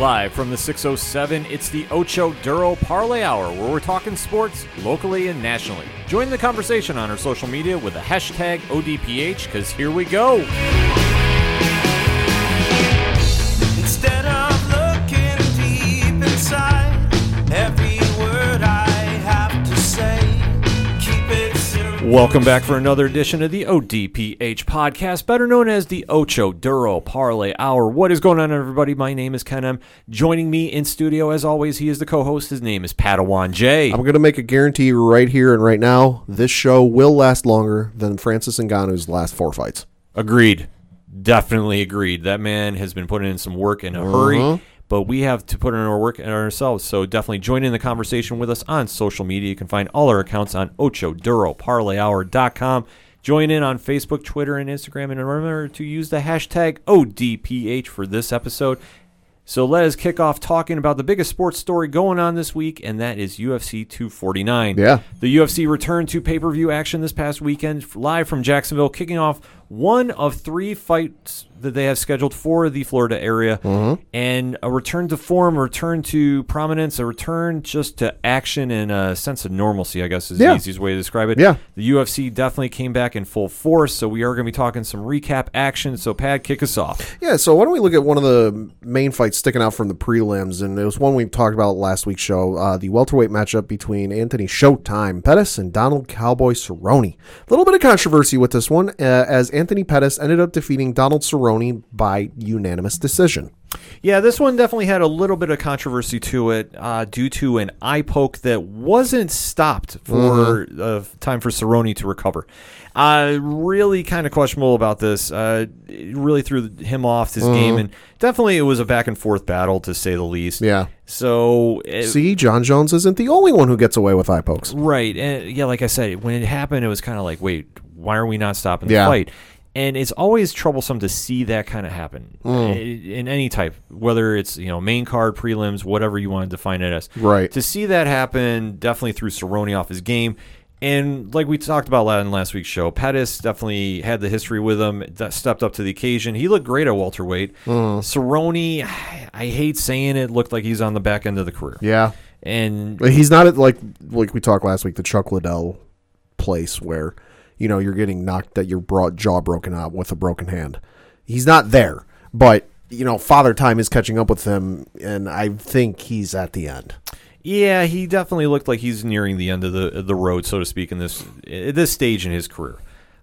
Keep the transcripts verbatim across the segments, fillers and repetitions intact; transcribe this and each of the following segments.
Live from the six oh seven, it's the Ocho Duro Parlay Hour, where we're talking sports locally and nationally. Join the conversation on our social media with the hashtag O D P H, because here we go. Instead of looking deep inside, every word I have to say, keep it simple. Welcome back for another edition of the O D P H podcast, better known as the Ocho Duro Parlay Hour. What is going on, everybody? My name is Ken M. Joining me in studio, as always, he is the co-host. His name is Padawan J. I'm going to make a guarantee right here and right now. This show will last longer than Francis Ngannou's last four fights. Agreed. Definitely agreed. That man has been putting in some work in a hurry. Uh-huh. But we have to put in our work ourselves, so definitely join in the conversation with us on social media. You can find all our accounts on ocho duro parlay hour dot com. Join in on Facebook, Twitter, and Instagram, and remember to use the hashtag O D P H for this episode. So let us kick off talking about the biggest sports story going on this week, and that is U F C two forty-nine. Yeah. The U F C returned to pay-per-view action this past weekend, live from Jacksonville, kicking off one of three fights that they have scheduled for the Florida area, mm-hmm. and a return to form, a return to prominence, a return just to action and a sense of normalcy, I guess is yeah. the easiest way to describe it. Yeah. The U F C definitely came back in full force, so we are going to be talking some recap action. So, Pad, kick us off. Yeah, so why don't we look at one of the main fights sticking out from the prelims, and it was one we talked about last week's show, uh, the welterweight matchup between Anthony Showtime Pettis and Donald Cowboy Cerrone. A little bit of controversy with this one, uh, as Anthony Anthony Pettis ended up defeating Donald Cerrone by unanimous decision. Yeah, this one definitely had a little bit of controversy to it uh, due to an eye poke that wasn't stopped for mm-hmm. uh, time for Cerrone to recover. Uh, really kind of questionable about this. Uh, it really threw him off his mm-hmm. game, and definitely it was a back-and-forth battle, to say the least. Yeah. So it, see, John Jones isn't the only one who gets away with eye pokes. Right. And yeah, like I said, when it happened, it was kind of like, wait, why are we not stopping the yeah. fight? And it's always troublesome to see that kind of happen mm. in any type, whether it's, you know, main card, prelims, whatever you want to define it as. Right. To see that happen definitely threw Cerrone off his game. And like we talked about in last week's show, Pettis definitely had the history with him, stepped up to the occasion. He looked great at welterweight. Mm. Cerrone, I hate saying it, looked like he's on the back end of the career. Yeah. And he's not at, like, like we talked last week, the Chuck Liddell place where, you know, you're getting knocked, that your broad jaw broken out with a broken hand. He's not there, but, you know, father time is catching up with him, and I think he's at the end. Yeah, he definitely looked like he's nearing the end of the of the road, so to speak, in this at this stage in his career.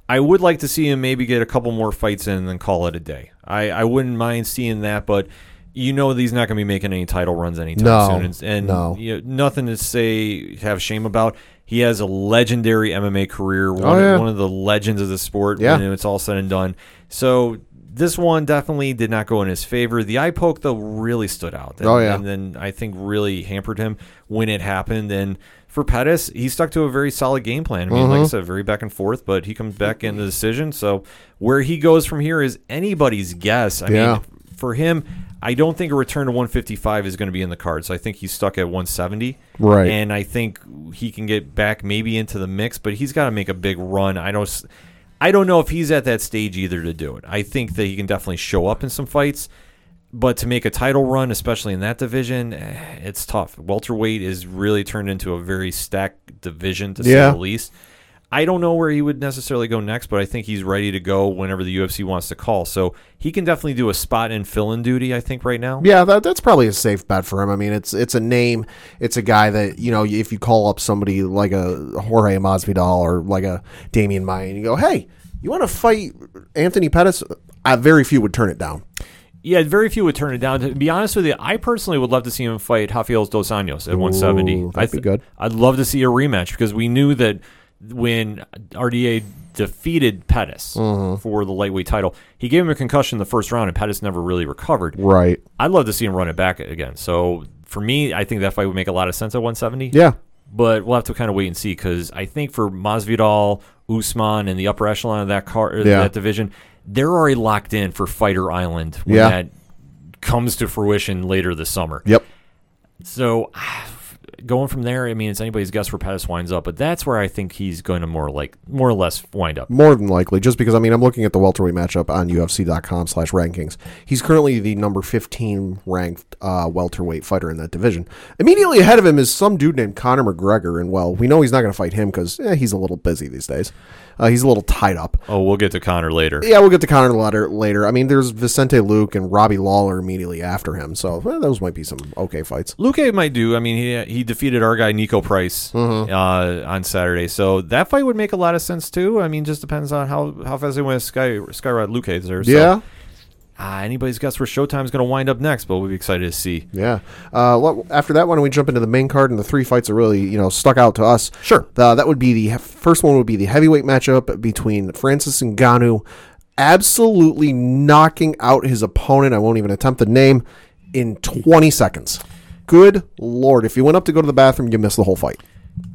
I would like to see him maybe get a couple more fights in and then call it a day. I, I wouldn't mind seeing that, but you know that he's not going to be making any title runs anytime no, soon. And, and no. you know, nothing to say, have shame about. He has a legendary M M A career, one, oh, yeah. one of the legends of the sport yeah. when it's all said and done. So this one definitely did not go in his favor. The eye poke, though, really stood out. And, oh, yeah. and then I think really hampered him when it happened. And for Pettis, he stuck to a very solid game plan. I mean, mm-hmm. like I said, very back and forth, but he comes back in the decision. So where he goes from here is anybody's guess. I yeah. mean, for him, I don't think a return to one fifty-five is going to be in the cards. I think he's stuck at one seventy. Right. And I think he can get back maybe into the mix, but he's got to make a big run. I don't I don't know if he's at that stage either to do it. I think that he can definitely show up in some fights, but to make a title run, especially in that division, it's tough. Welterweight is really turned into a very stacked division, to yeah. say the least. I don't know where he would necessarily go next, but I think he's ready to go whenever the U F C wants to call. So he can definitely do a spot and fill-in duty, I think, right now. Yeah, that, that's probably a safe bet for him. I mean, it's it's a name. It's a guy that, you know, if you call up somebody like a Jorge Masvidal or like a Damian Maia, and you go, hey, you want to fight Anthony Pettis? Uh, very few would turn it down. Yeah, very few would turn it down. To be honest with you, I personally would love to see him fight Rafael Dos Anjos at Ooh, one seventy. That'd I th- be good. I'd love to see a rematch because we knew that when R D A defeated Pettis mm-hmm. for the lightweight title, he gave him a concussion in the first round, and Pettis never really recovered. Right. I'd love to see him run it back again. So, for me, I think that fight would make a lot of sense at one seventy. Yeah. But we'll have to kind of wait and see because I think for Masvidal, Usman, and the upper echelon of that, car, yeah. that division, they're already locked in for Fighter Island when yeah. that comes to fruition later this summer. Yep. So, going from there, I mean, it's anybody's guess where Pettis winds up, but that's where I think he's going to more like more or less wind up. More than likely, just because, I mean, I'm looking at the welterweight matchup on U F C dot com slash rankings. He's currently the number fifteen ranked uh, welterweight fighter in that division. Immediately ahead of him is some dude named Conor McGregor, and, well, we know he's not going to fight him because eh, he's a little busy these days. Uh, he's a little tied up. Oh, we'll get to Conor later. Yeah, we'll get to Conor later. later. I mean, there's Vicente Luque and Robbie Lawler immediately after him, so well, those might be some okay fights. Luque might do. I mean, he, he defeated our guy Nico Price mm-hmm. uh, on Saturday, so that fight would make a lot of sense, too. I mean, just depends on how, how fast they went to sky, skyrocket Luque there. So. Yeah. Uh, anybody's guess where Showtime's going to wind up next, but we'll be excited to see. Yeah. Uh, after that, why don't we jump into the main card and the three fights that really, you know, stuck out to us. Sure. Uh, that would be the he- first one would be the heavyweight matchup between Francis Ngannou, absolutely knocking out his opponent. I won't even attempt the name in twenty seconds. Good Lord. If you went up to go to the bathroom, you missed the whole fight.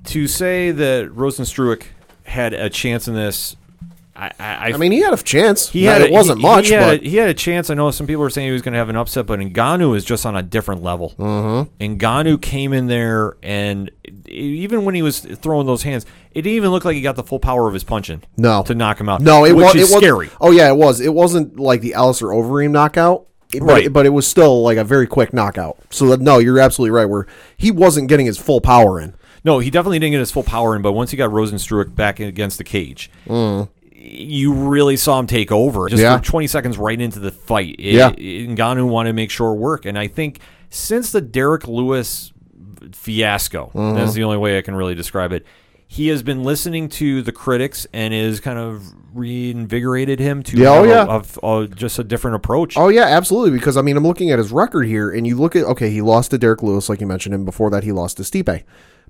To say that Rozenstruik had a chance in this, I, I, I mean, he had a chance. He had, it wasn't he, much, he had, but... He had a chance. I know some people were saying he was going to have an upset, but Ngannou is just on a different level. Mm-hmm. Ngannou came in there, and even when he was throwing those hands, it didn't even look like he got the full power of his punching no. to knock him out. No, it was scary. Oh, yeah, it was. It wasn't like the Alistair Overeem knockout. But, right. but it was still like a very quick knockout. So, that, no, you're absolutely right, where he wasn't getting his full power in. No, he definitely didn't get his full power in, but once he got Rozenstruik back against the cage... Mm. You really saw him take over. Just yeah. twenty seconds right into the fight. It, yeah. it, Ngannou wanted to make sure it worked. And I think since the Derek Lewis fiasco, mm-hmm. that's the only way I can really describe it, he has been listening to the critics and has kind of reinvigorated him to yeah, oh, yeah. a, a, a, just a different approach. Oh, yeah, absolutely. Because, I mean, I'm looking at his record here, and you look at, okay, he lost to Derek Lewis, like you mentioned, and before that he lost to Stipe.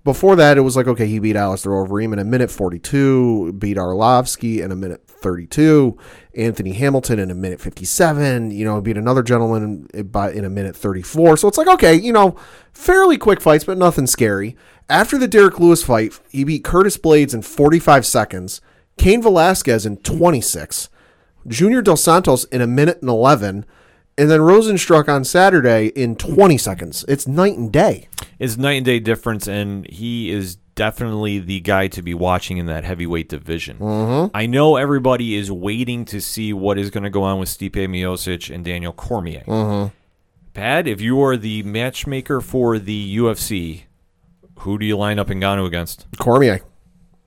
Before that, it was like, okay, he beat Alistair Overeem in a minute forty-two, beat Arlovski in a minute thirty-two, Anthony Hamilton in a minute fifty-seven, you know, beat another gentleman in a minute thirty-four. So it's like, okay, you know, fairly quick fights, but nothing scary. After the Derek Lewis fight, he beat Curtis Blades in forty-five seconds, Cain Velasquez in twenty-six, Junior Dos Santos in a minute and eleven, and then Rozenstruik on Saturday in twenty seconds. It's night and day. It's night and day difference, and he is definitely the guy to be watching in that heavyweight division. Mm-hmm. I know everybody is waiting to see what is going to go on with Stipe Miocic and Daniel Cormier. Mm-hmm. Pat, if you are the matchmaker for the U F C, who do you line up Ngannou against? Cormier.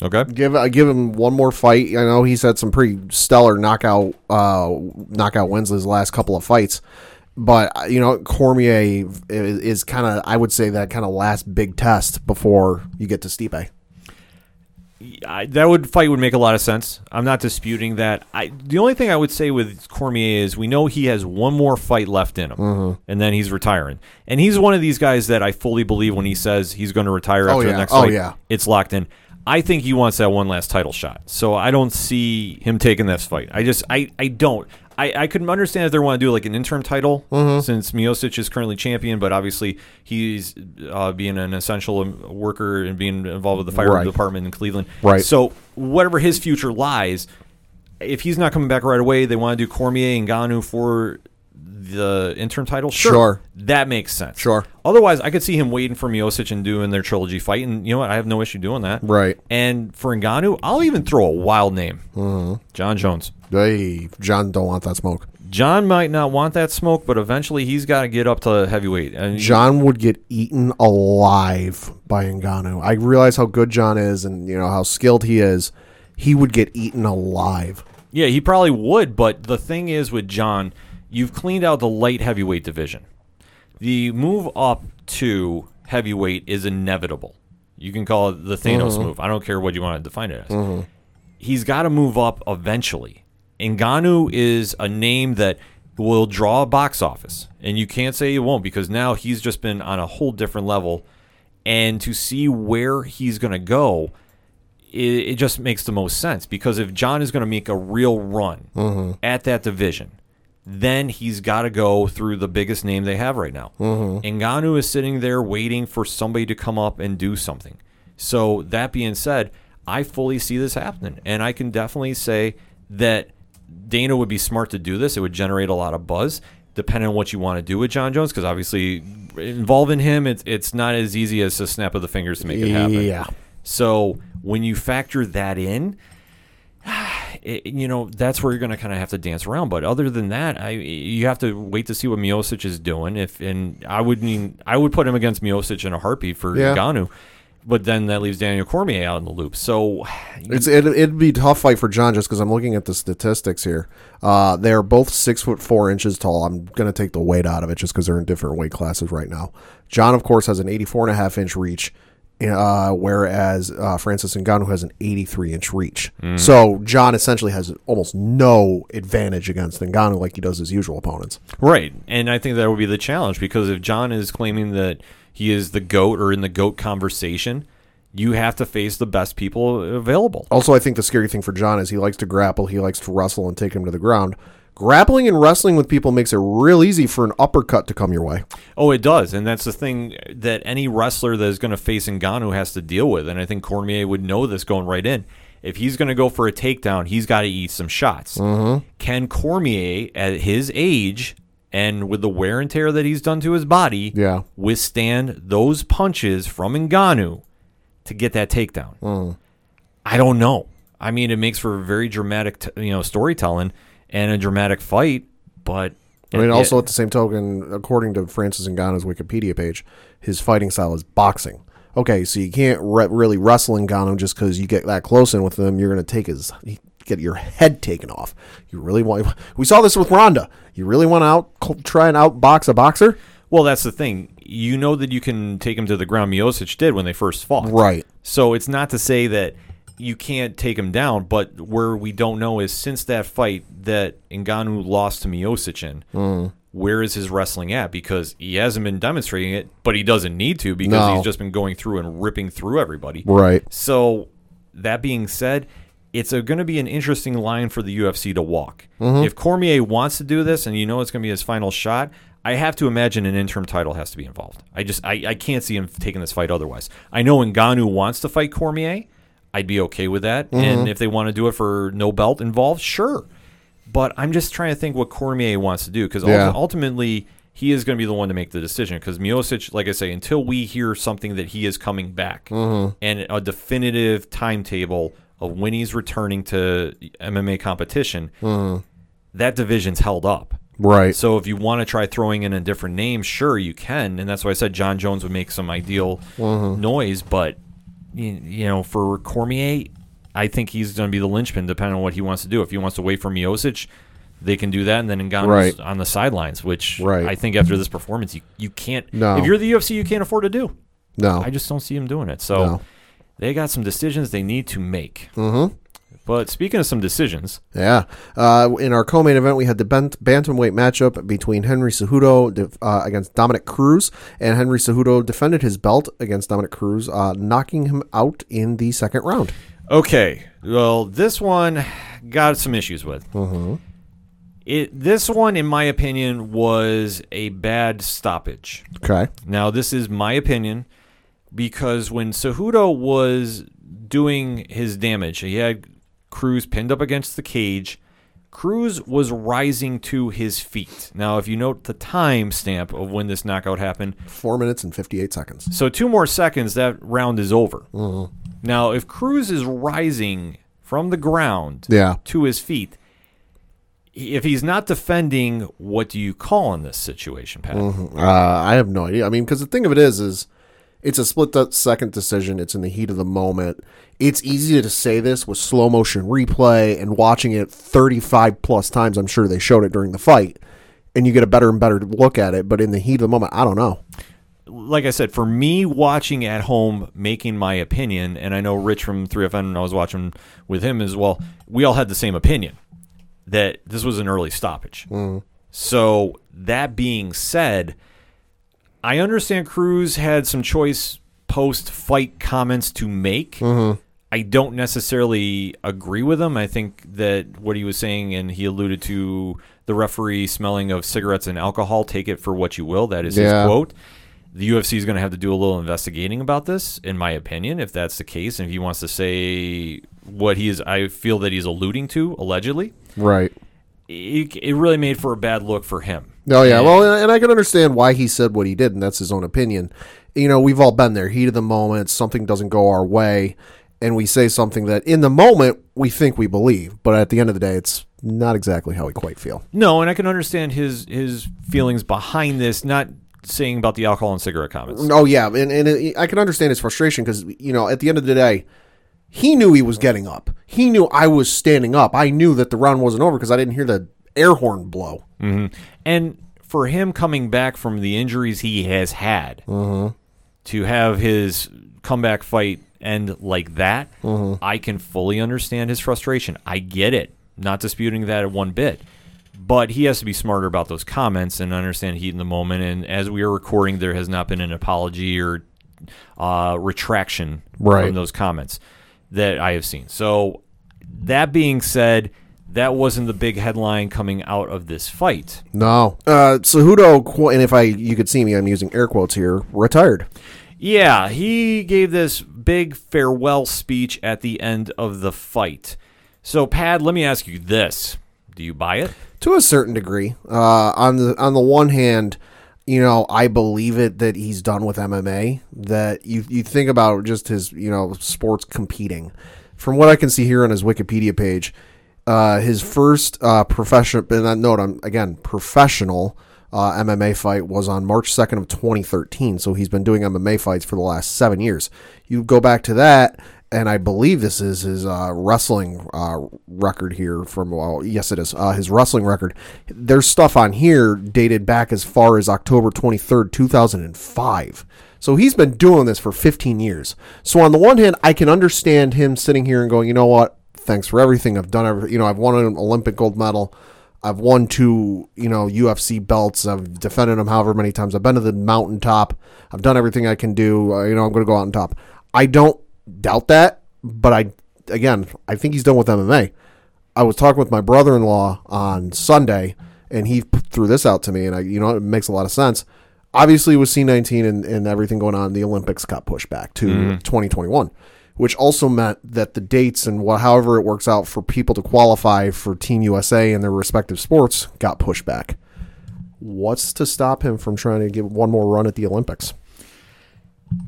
Okay. Give I give him one more fight. I know he's had some pretty stellar knockout uh, knockout wins his last couple of fights, but you know Cormier is, is kind of I would say that kind of last big test before you get to Stipe. I, that would fight would make a lot of sense. I'm not disputing that. I the only thing I would say with Cormier is we know he has one more fight left in him, mm-hmm. and then he's retiring. And he's one of these guys that I fully believe when he says he's going to retire after oh, yeah. the next oh, fight, yeah. it's locked in. I think he wants that one last title shot, so I don't see him taking this fight. I just, I, I don't. I, I could understand if they want to do like an interim title mm-hmm. since Miocic is currently champion, but obviously he's uh, being an essential worker and being involved with the fire right. department in Cleveland. Right. So whatever his future lies, if he's not coming back right away, they want to do Cormier and Ngannou for the interim title. Sure. sure. That makes sense. Sure. Otherwise, I could see him waiting for Miocic and doing their trilogy fight, and you know what? I have no issue doing that. Right. And for Ngannou, I'll even throw a wild name. Mm-hmm. John Jones. Hey, John don't want that smoke. John might not want that smoke, but eventually he's got to get up to heavyweight. And John would get eaten alive by Ngannou. I realize how good John is and you know how skilled he is. He would get eaten alive. Yeah, he probably would, but the thing is with John... You've cleaned out the light heavyweight division. The move up to heavyweight is inevitable. You can call it the Thanos mm-hmm. move. I don't care what you want to define it as. Mm-hmm. He's got to move up eventually. Ngannou is a name that will draw a box office, and you can't say it won't because now he's just been on a whole different level, and to see where he's going to go, it, it just makes the most sense because if John is going to make a real run mm-hmm. at that division, then he's got to go through the biggest name they have right now. Mm-hmm. Ngannou is sitting there waiting for somebody to come up and do something. So that being said, I fully see this happening. And I can definitely say that Dana would be smart to do this. It would generate a lot of buzz. depending on what you want to do with John Jones, because obviously involving him, it's it's not as easy as a snap of the fingers to make it happen. Yeah. So when you factor that in, it, you know, that's where you're going to kind of have to dance around. But other than that, I you have to wait to see what Miocic is doing. If and I would mean I would put him against Miocic in a heartbeat for yeah. Ngannou. But then that leaves Daniel Cormier out in the loop. So it's it, it'd be a tough fight for John, just because I'm looking at the statistics here. Uh, they are both six foot four inches tall. I'm going to take the weight out of it just because they're in different weight classes right now. John, of course, has an eighty-four and a half inch reach, uh, whereas uh, Francis Ngannou has an eighty-three inch reach. Mm. So John essentially has almost no advantage against Ngannou like he does his usual opponents. Right, and I think that would be the challenge, because if John is claiming that he is the GOAT or in the GOAT conversation, you have to face the best people available. Also, I think the scary thing for John is he likes to grapple, he likes to wrestle and take him to the ground. Grappling and wrestling with people makes it real easy for an uppercut to come your way. Oh, it does, and that's the thing that any wrestler that is going to face Ngannou has to deal with, and I think Cormier would know this going right in. If he's going to go for a takedown, he's got to eat some shots. Mm-hmm. Can Cormier, at his age and with the wear and tear that he's done to his body, yeah. withstand those punches from Ngannou to get that takedown? Mm. I don't know. I mean, it makes for very dramatic, t- you know, storytelling and a dramatic fight. But I mean, it, also it, at the same token, according to Francis Ngannou's Wikipedia page, his fighting style is boxing. Okay, so you can't re- really wrestle Ngannou just because you get that close in with him. You're going to take his. He, get your head taken off. You really want, we saw this with Ronda. You really want to out try and outbox a boxer? Well, that's the thing. You know that you can take him to the ground. Miocic did when they first fought. Right. So it's not to say that you can't take him down, but where we don't know is since that fight that Ngannou lost to Miocic in, mm. where is his wrestling at? Because he hasn't been demonstrating it, but he doesn't need to because no. he's just been going through and ripping through everybody. Right. So that being said, it's going to be an interesting line for the U F C to walk. Mm-hmm. If Cormier wants to do this, and you know it's going to be his final shot, I have to imagine an interim title has to be involved. I just I, I can't see him taking this fight otherwise. I know Ngannou wants to fight Cormier. I'd be okay with that. Mm-hmm. And if they want to do it for no belt involved, sure. But I'm just trying to think what Cormier wants to do, because yeah. ultimately he is going to be the one to make the decision, because Miocic, like I say, until we hear something that he is coming back mm-hmm. and a definitive timetable of when he's returning to M M A competition, mm. that division's held up. Right. So if you want to try throwing in a different name, sure, you can. And that's why I said John Jones would make some ideal mm-hmm. noise. But, you know, for Cormier, I think he's going to be the linchpin, depending on what he wants to do. If he wants to wait for Miocic, they can do that, and then Ngannou's right. on the sidelines, which right. I think after this performance, you, you can't. No. If you're the U F C, you can't afford to do. No. I just don't see him doing it. So. No. They got some decisions they need to make. Mm-hmm. But speaking of some decisions. Yeah. Uh, in our co-main event, we had the bant- bantamweight matchup between Henry Cejudo uh, against Dominick Cruz. And Henry Cejudo defended his belt against Dominick Cruz, uh, knocking him out in the second round. Okay. Well, this one got some issues with. Mm-hmm. It, this one, in my opinion, was a bad stoppage. Okay. Now, this is my opinion. Because when Cejudo was doing his damage, he had Cruz pinned up against the cage. Cruz was rising to his feet. Now, if you note the time stamp of when this knockout happened. Four minutes and fifty-eight seconds. So two more seconds, that round is over. Mm-hmm. Now, if Cruz is rising from the ground yeah. to his feet, if he's not defending, what do you call in this situation, Pat? Mm-hmm. Uh, I have no idea. I mean, because the thing of it is, is. It's a split-second decision. It's in the heat of the moment. It's easy to say this with slow-motion replay and watching it thirty-five-plus times. I'm sure they showed it during the fight, and you get a better and better look at it. But in the heat of the moment, I don't know. Like I said, for me, watching at home, making my opinion, and I know Rich from three F N, and I was watching with him as well, we all had the same opinion, that this was an early stoppage. Mm. So that being said, I understand Cruz had some choice post-fight comments to make. Mm-hmm. I don't necessarily agree with him. I think that what he was saying, and he alluded to the referee smelling of cigarettes and alcohol, take it for what you will. That is yeah. his quote. The U F C is going to have to do a little investigating about this, in my opinion, if that's the case. And if he wants to say what he is, I feel that he's alluding to, allegedly. Right. it, it really made for a bad look for him. Oh, yeah. And, well, and I can understand why he said what he did, and that's his own opinion. You know, we've all been there. Heat of the moment, something doesn't go our way, and we say something that in the moment we think we believe, but at the end of the day, it's not exactly how we quite feel. No, and I can understand his his feelings behind this, not saying about the alcohol and cigarette comments. Oh, yeah, and, and it, I can understand his frustration because, you know, at the end of the day, he knew he was getting up. He knew I was standing up. I knew that the round wasn't over because I didn't hear the air horn blow. Mm-hmm. And for him coming back from the injuries he has had, mm-hmm. to have his comeback fight end like that, mm-hmm. I can fully understand his frustration. I get it. Not disputing that one bit. But he has to be smarter about those comments and understand heat in the moment. And as we are recording, there has not been an apology or uh, retraction right. from those comments that I have seen. So that being said, that wasn't the big headline coming out of this fight. No. Uh, Cejudo, and if I you could see me, I'm using air quotes here, retired. Yeah, he gave this big farewell speech at the end of the fight. So, Pad, let me ask you this. Do you buy it? To a certain degree. Uh, on the on the one hand, you know, I believe it that he's done with M M A, that you you think about just his, you know, sports competing. From what I can see here on his Wikipedia page, Uh, his first uh, professional, and note, I'm again professional uh, M M A fight was on March second of twenty thirteen. So he's been doing M M A fights for the last seven years. You go back to that, and I believe this is his uh, wrestling uh, record here. From well, yes, it is uh, his wrestling record. There's stuff on here dated back as far as October twenty-third, two thousand five. So he's been doing this for fifteen years. So on the one hand, I can understand him sitting here and going, you know what? Thanks for everything I've done. Everything, you know, I've won an Olympic gold medal. I've won two, you know, U F C belts. I've defended them however many times. I've been to the mountaintop. I've done everything I can do. Uh, you know, I'm going to go out on top. I don't doubt that, but I, again, I think he's done with M M A. I was talking with my brother-in-law on Sunday, and he threw this out to me, and I, you know, it makes a lot of sense. Obviously, with C nineteen and, and everything going on, the Olympics got pushed back to mm. twenty twenty-one. Which also meant that the dates and what, however it works out for people to qualify for Team U S A in their respective sports got pushed back. What's to stop him from trying to get one more run at the Olympics?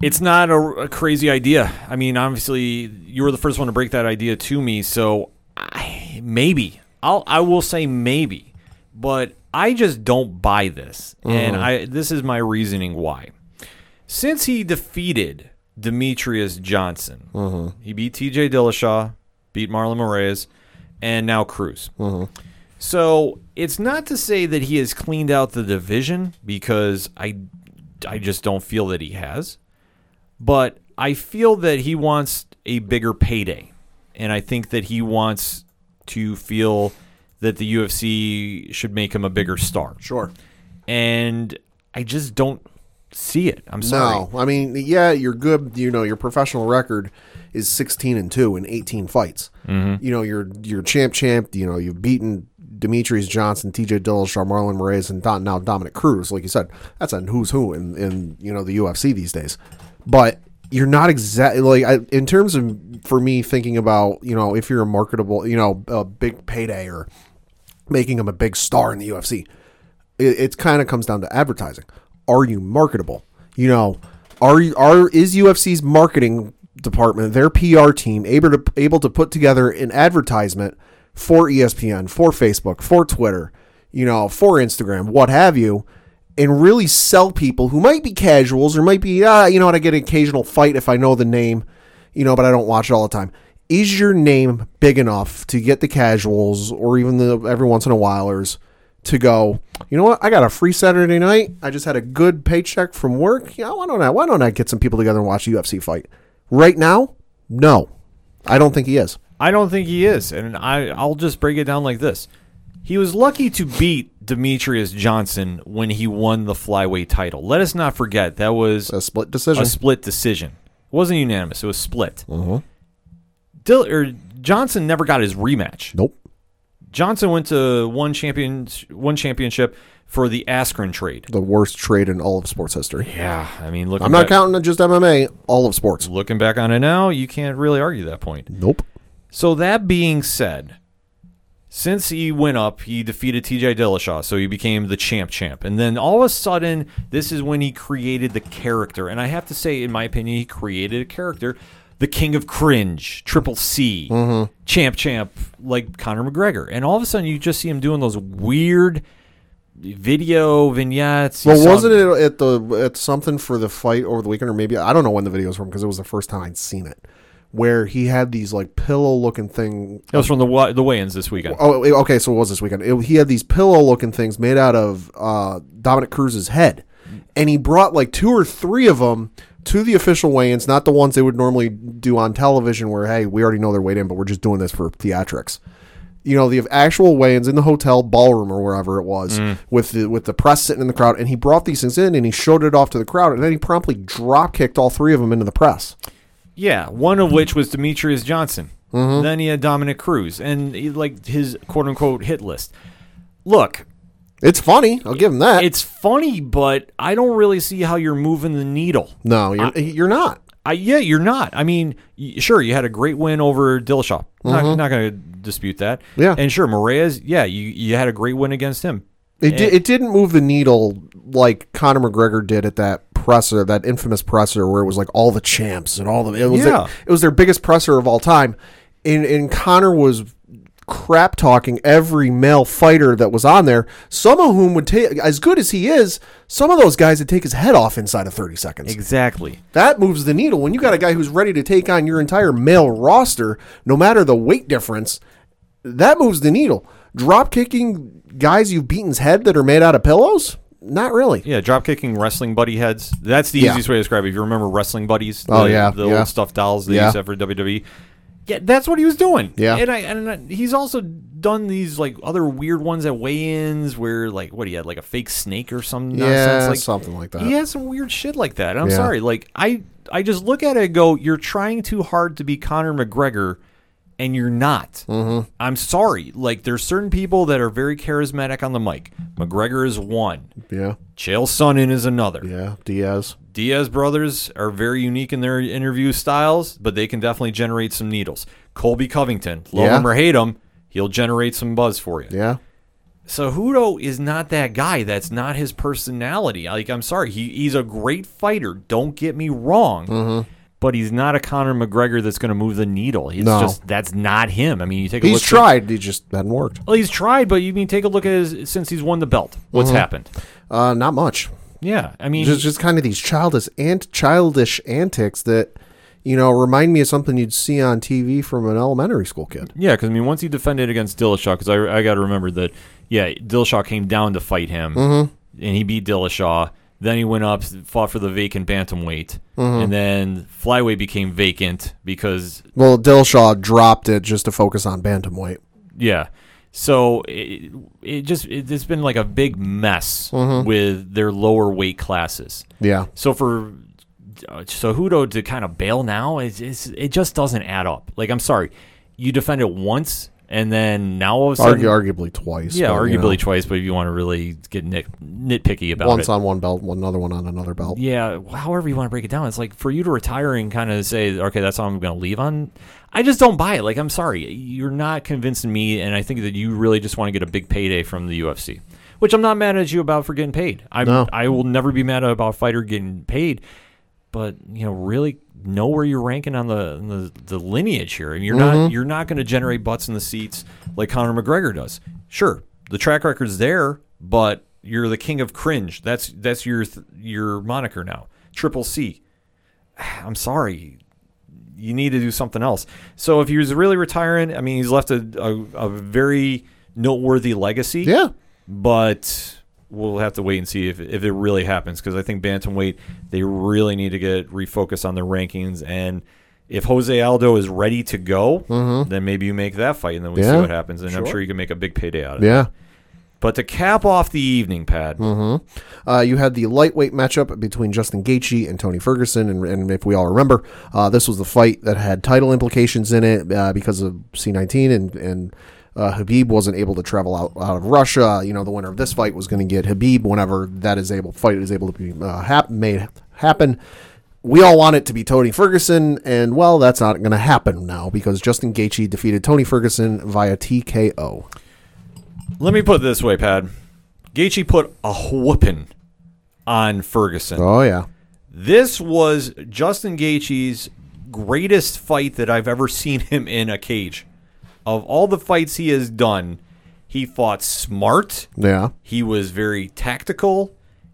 It's not a, a crazy idea. I mean, obviously, you were the first one to break that idea to me, so I, maybe. I'll, I will say maybe, but I just don't buy this, mm. and I this is my reasoning why. Since he defeated Demetrious Johnson. Uh-huh. He beat T J. Dillashaw, beat Marlon Moraes, and now Cruz. Uh-huh. So it's not to say that he has cleaned out the division because I, I just don't feel that he has. But I feel that he wants a bigger payday. And I think that he wants to feel that the U F C should make him a bigger star. Sure. And I just don't see it. I'm sorry. No, I mean, yeah, you're good. You know, your professional record is sixteen and two in eighteen fights. Mm-hmm. You know, you're you're champ champ. You know, you've beaten Demetrious Johnson, T J Dillashaw, Marlon Moraes, and Don, now Dominick Cruz. Like you said, that's a who's who in, in you know, the U F C these days. But you're not exactly like I, in terms of for me thinking about, you know, if you're a marketable, you know, a big payday or making him a big star in the U F C, it, it kind of comes down to advertising. Are you marketable? You know, are you, are is U F C's marketing department, their P R team, able to able to put together an advertisement for E S P N, for Facebook, for Twitter, you know, for Instagram, what have you, and really sell people who might be casuals or might be, ah, you know what, I get an occasional fight if I know the name, you know, but I don't watch it all the time. Is your name big enough to get the casuals or even the every once in a whileers to go, you know what, I got a free Saturday night. I just had a good paycheck from work. Yeah, why don't I why don't I get some people together and watch a U F C fight? Right now, no. I don't think he is. I don't think he is. And I, I'll just break it down like this. He was lucky to beat Demetrious Johnson when he won the flyweight title. Let us not forget that was a split decision. A split decision. It wasn't unanimous, it was split. Mm-hmm. Dill or Johnson never got his rematch. Nope. Johnson went to one champion, one championship for the Askren trade. The worst trade in all of sports history. Yeah, I mean, look. I'm not back, counting just M M A, all of sports. Looking back on it now, you can't really argue that point. Nope. So that being said, Since he went up, he defeated T J. Dillashaw, so he became the champ champ. And then all of a sudden, this is when he created the character. And I have to say, in my opinion, he created a character. The king of cringe, Triple C, mm-hmm. champ champ, like Conor McGregor. And all of a sudden, you just see him doing those weird video vignettes. Well, wasn't it at the at something for the fight over the weekend? Or maybe, I don't know when the video was from because it was the first time I'd seen it. Where he had these like pillow looking thing. It was from the the weigh-ins this weekend. Oh, okay, so it was this weekend. It, he had these pillow looking things made out of uh, Dominick Cruz's head, and he brought like two or three of them to the official weigh-ins, not the ones they would normally do on television, where hey, we already know they're weighed in, but we're just doing this for theatrics. You know, the actual weigh-ins in the hotel ballroom or wherever it was, mm. with the with the press sitting in the crowd, and he brought these things in and he showed it off to the crowd, and then he promptly drop kicked all three of them into the press. Yeah, one of which was Demetrious Johnson. Mm-hmm. Then he had Dominick Cruz and he liked his quote-unquote hit list. Look. It's funny. I'll give him that. It's funny, but I don't really see how you're moving the needle. No, you're, I, you're not. I, yeah, you're not. I mean, sure, you had a great win over Dillashaw. Mm-hmm. Not, not going to dispute that. Yeah. And sure, Moraes, yeah, you, you had a great win against him. It, and, di- it didn't move the needle like Conor McGregor did at that presser, that infamous presser where it was like all the champs and all the it was yeah. like, it was their biggest presser of all time, and and Conor was crap talking every male fighter that was on there, some of whom would take, as good as he is, some of those guys would take his head off inside of thirty seconds. Exactly. That moves the needle when you got a guy who's ready to take on your entire male roster, no matter the weight difference. That moves the needle. Drop kicking guys you've beaten's head that are made out of pillows. Not really. Yeah, drop-kicking wrestling buddy heads. That's the yeah. easiest way to describe it. If you remember wrestling buddies, the, oh, yeah, the yeah. old stuffed dolls they yeah. used to have for W W E. Yeah, that's what he was doing. Yeah. And I, and I, he's also done these like other weird ones at weigh-ins where, like, what, he had like a fake snake or some yeah, nonsense? Like, something like that. He had some weird shit like that. And I'm yeah. sorry. Like, I, I just look at it and go, you're trying too hard to be Conor McGregor, and you're not. Mm-hmm. I'm sorry. Like, there's certain people that are very charismatic on the mic. McGregor is one. Yeah. Chael Sonnen is another. Yeah. Diaz. Diaz brothers are very unique in their interview styles, but they can definitely generate some needles. Colby Covington, love yeah. him or hate him, he'll generate some buzz for you. Yeah. Cejudo is not that guy. That's not his personality. Like, I'm sorry. He, he's a great fighter. Don't get me wrong. Mm-hmm. But he's not a Conor McGregor that's going to move the needle. He's no. just that's not him. I mean, you take a he's look. He's tried. At, he just hadn't worked. Well, he's tried, but you mean take a look at his since he's won the belt. What's mm-hmm. happened? Uh, not much. Yeah, I mean, just just kind of these childish and childish antics that, you know, remind me of something you'd see on T V from an elementary school kid. Yeah, because I mean, once he defended against Dillashaw, because I I got to remember that. Yeah, Dillashaw came down to fight him, mm-hmm. and he beat Dillashaw. Then he went up, fought for the vacant bantamweight, mm-hmm. and then flyweight became vacant because... Well, Dillashaw dropped it just to focus on bantamweight. Yeah. So it, it just, it, it's been like a big mess mm-hmm. with their lower weight classes. Yeah. So for uh, Cejudo to kind of bail now, it's, it's, it just doesn't add up. Like, I'm sorry, you defend it once... And then now all of a sudden... Argu- arguably twice. Yeah, but, arguably you know. twice, but if you want to really get nit- nitpicky about Once it. Once on one belt, another one on another belt. Yeah, however you want to break it down. It's like for you to retire and kind of say, okay, that's all I'm going to leave on. I just don't buy it. Like, I'm sorry. You're not convincing me, and I think that you really just want to get a big payday from the U F C, which I'm not mad at you about for getting paid. I no. I will never be mad about a fighter getting paid, but, you know, really... know where you're ranking on the the, the lineage here. And you're mm-hmm. not you're not going to generate butts in the seats like Conor McGregor does. Sure, the track record's there, but you're the king of cringe. That's that's your your moniker now. Triple C. I'm sorry. You need to do something else. So if he was really retiring, I mean, he's left a, a, a very noteworthy legacy. Yeah. But... we'll have to wait and see if if it really happens, because I think bantamweight, they really need to get refocused on their rankings. And if Jose Aldo is ready to go, mm-hmm. then maybe you make that fight, and then we yeah, see what happens. And sure. I'm sure you can make a big payday out of yeah. it. Yeah. But to cap off the evening, Pat, mm-hmm. uh, you had the lightweight matchup between Justin Gaethje and Tony Ferguson, and, and if we all remember, uh, this was the fight that had title implications in it uh, because of C nineteen and and. Uh, Khabib wasn't able to travel out, out of Russia. You know, the winner of this fight was going to get Khabib whenever that is able fight is able to be uh, hap- made happen. We all want it to be Tony Ferguson, and well, that's not going to happen now because Justin Gaethje defeated Tony Ferguson via T K O. Let me put it this way, Pad. Gaethje put a whooping on Ferguson. Oh, yeah. This was Justin Gaethje's greatest fight that I've ever seen him in a cage. Of all the fights he has done, he fought smart. Yeah. He was very tactical.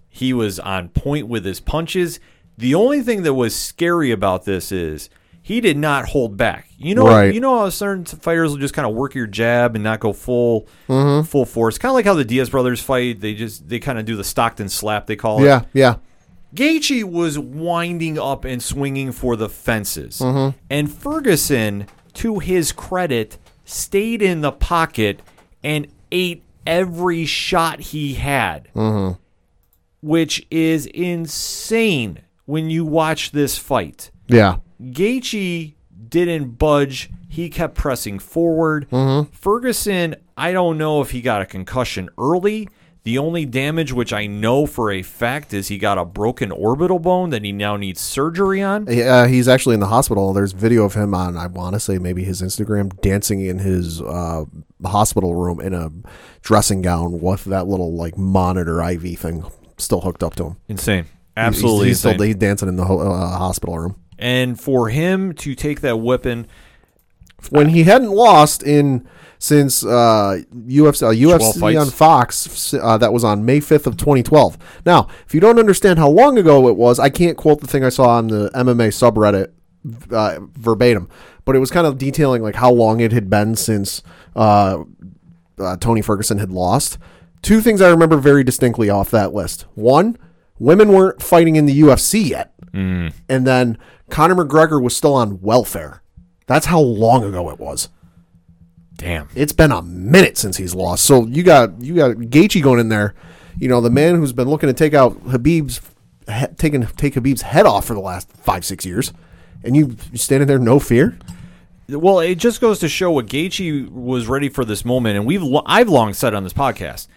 He was on point with his punches. The only thing that was scary about this is he did not hold back. You know, right. You know how certain fighters will just kind of work your jab and not go full mm-hmm. full force. Kind of like how the Diaz brothers fight. They just they kind of do the Stockton slap, they call yeah, it. Yeah, yeah. Gaethje was winding up and swinging for the fences. Mm-hmm. And Ferguson, to his credit, stayed in the pocket and ate every shot he had, mm-hmm. which is insane when you watch this fight. Yeah. Gaethje didn't budge. He kept pressing forward. Mm-hmm. Ferguson, I don't know if he got a concussion early. The only damage, which I know for a fact, is he got a broken orbital bone that he now needs surgery on. Yeah, he's actually in the hospital. There's video of him on, I want to say, maybe his Instagram, dancing in his uh, hospital room in a dressing gown with that little like monitor I V thing still hooked up to him. Insane. Absolutely he's, he's insane. Still, he's dancing in the ho- uh, hospital room. And for him to take that weapon... When he hadn't lost in... Since uh, U F C, uh, U F C on Fox, uh, that was on May fifth of twenty twelve. Now, if you don't understand how long ago it was, I can't quote the thing I saw on the M M A subreddit uh, verbatim, but it was kind of detailing like how long it had been since uh, uh, Tony Ferguson had lost. Two things I remember very distinctly off that list. One, women weren't fighting in the U F C yet. Mm. And then Conor McGregor was still on welfare. That's how long ago it was. Damn. It's been a minute since he's lost. So you got you got Gaethje going in there. You know, the man who's been looking to take out Khabib's he, taking take Khabib's head off for the last five, six years. And you standing there no fear? Well, it just goes to show what Gaethje was ready for this moment, and we've I've long said on this podcast,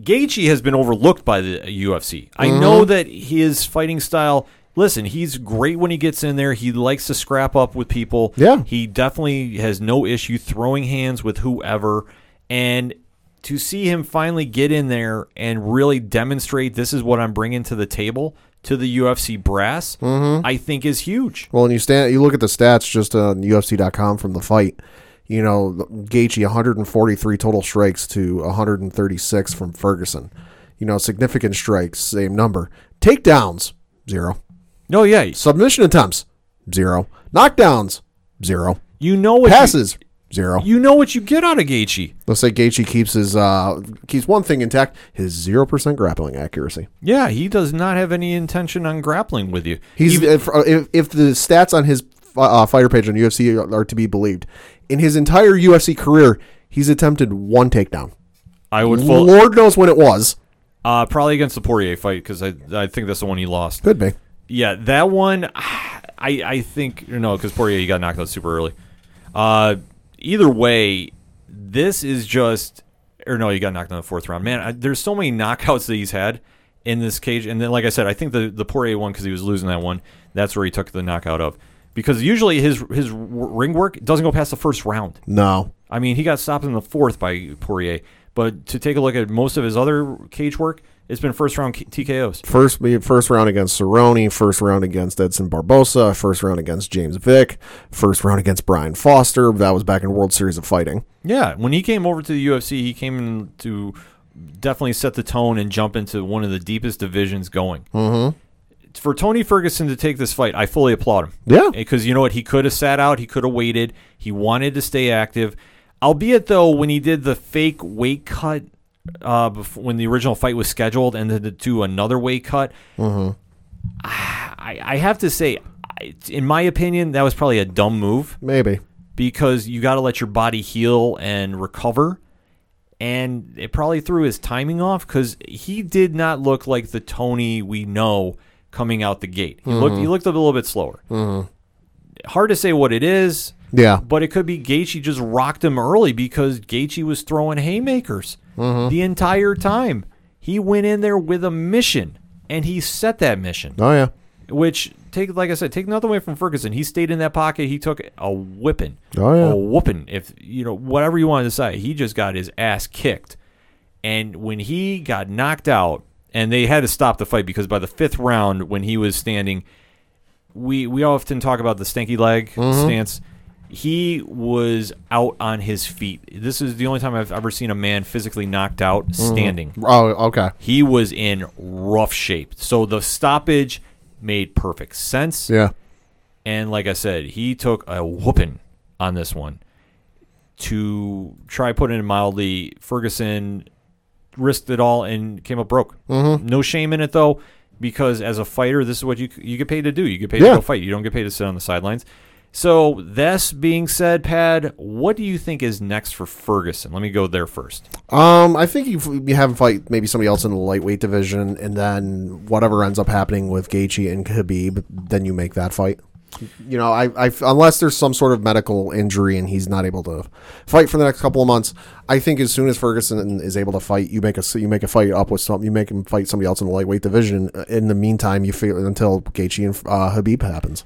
Gaethje has been overlooked by the U F C. I mm-hmm. know that his fighting style, listen, he's great when he gets in there. He likes to scrap up with people. Yeah. He definitely has no issue throwing hands with whoever. And to see him finally get in there and really demonstrate this is what I'm bringing to the table to the U F C brass, mm-hmm. I think is huge. Well, and you stand, you look at the stats just on U F C dot com from the fight. You know, Gaethje, one hundred forty-three total strikes to one hundred thirty-six from Ferguson. You know, significant strikes, same number. Takedowns, zero. No, oh, yeah. Submission attempts, zero. Knockdowns, zero. You know what passes, you, zero. You know what you get out of Gaethje. Let's say Gaethje keeps his uh, keeps one thing intact: his zero percent grappling accuracy. Yeah, he does not have any intention on grappling with you. He's Even, if, if if the stats on his uh, fighter page on U F C are to be believed, in his entire U F C career, he's attempted one takedown. I would. Full, Lord knows when it was. Uh, probably against the Poirier fight because I I think that's the one he lost. Could be. Yeah, that one, I, I think, you know, because Poirier, he got knocked out super early. Uh, either way, this is just, or no, he got knocked out in the fourth round. Man, I, there's so many knockouts that he's had in this cage. And then, like I said, I think the, the Poirier one, because he was losing that one, that's where he took the knockout of. Because usually his his ring work doesn't go past the first round. No. I mean, he got stopped in the fourth by Poirier. But to take a look at most of his other cage work, it's been first-round T K Os. First first round against Cerrone, first round against Edson Barbosa, first round against James Vick, first round against Brian Foster. That was back in World Series of Fighting. Yeah, when he came over to the U F C, he came in to definitely set the tone and jump into one of the deepest divisions going. Mm-hmm. For Tony Ferguson to take this fight, I fully applaud him. Yeah. Because you know what? He could have sat out. He could have waited. He wanted to stay active. Albeit, though, when he did the fake weight cut, Uh, before, when the original fight was scheduled and then to do another weight cut, mm-hmm. I, I have to say, in my opinion, that was probably a dumb move. Maybe. Because you got to let your body heal and recover. And it probably threw his timing off because he did not look like the Tony we know coming out the gate. He, mm-hmm. looked, he looked a little bit slower. Mm-hmm. Hard to say what it is. Yeah. But it could be Gaethje just rocked him early because Gaethje was throwing haymakers. Mm-hmm. The entire time. He went in there with a mission, and he set that mission. Oh, yeah. Which, take like I said, take nothing away from Ferguson. He stayed in that pocket. He took a whipping. Oh, yeah. A whooping. If, you know, whatever you want to say, he just got his ass kicked. And when he got knocked out, and they had to stop the fight because by the fifth round when he was standing, we, we often talk about the stanky leg mm-hmm. stance. He was out on his feet. This is the only time I've ever seen a man physically knocked out standing. Mm-hmm. Oh, okay. He was in rough shape. So the stoppage made perfect sense. Yeah. And like I said, he took a whooping on this one. To try putting it mildly, Ferguson risked it all and came up broke. Mm-hmm. No shame in it, though, because as a fighter, this is what you you get paid to do. You get paid yeah. to go fight. You don't get paid to sit on the sidelines. So, this being said, Pad, what do you think is next for Ferguson? Let me go there first. Um, I think you, you have him fight maybe somebody else in the lightweight division, and then whatever ends up happening with Gaethje and Khabib, then you make that fight. You know, I, I unless there's some sort of medical injury and he's not able to fight for the next couple of months, I think as soon as Ferguson is able to fight, you make a you make a fight up with something. You make him fight somebody else in the lightweight division. In the meantime, you figure until Gaethje and uh, Khabib happens.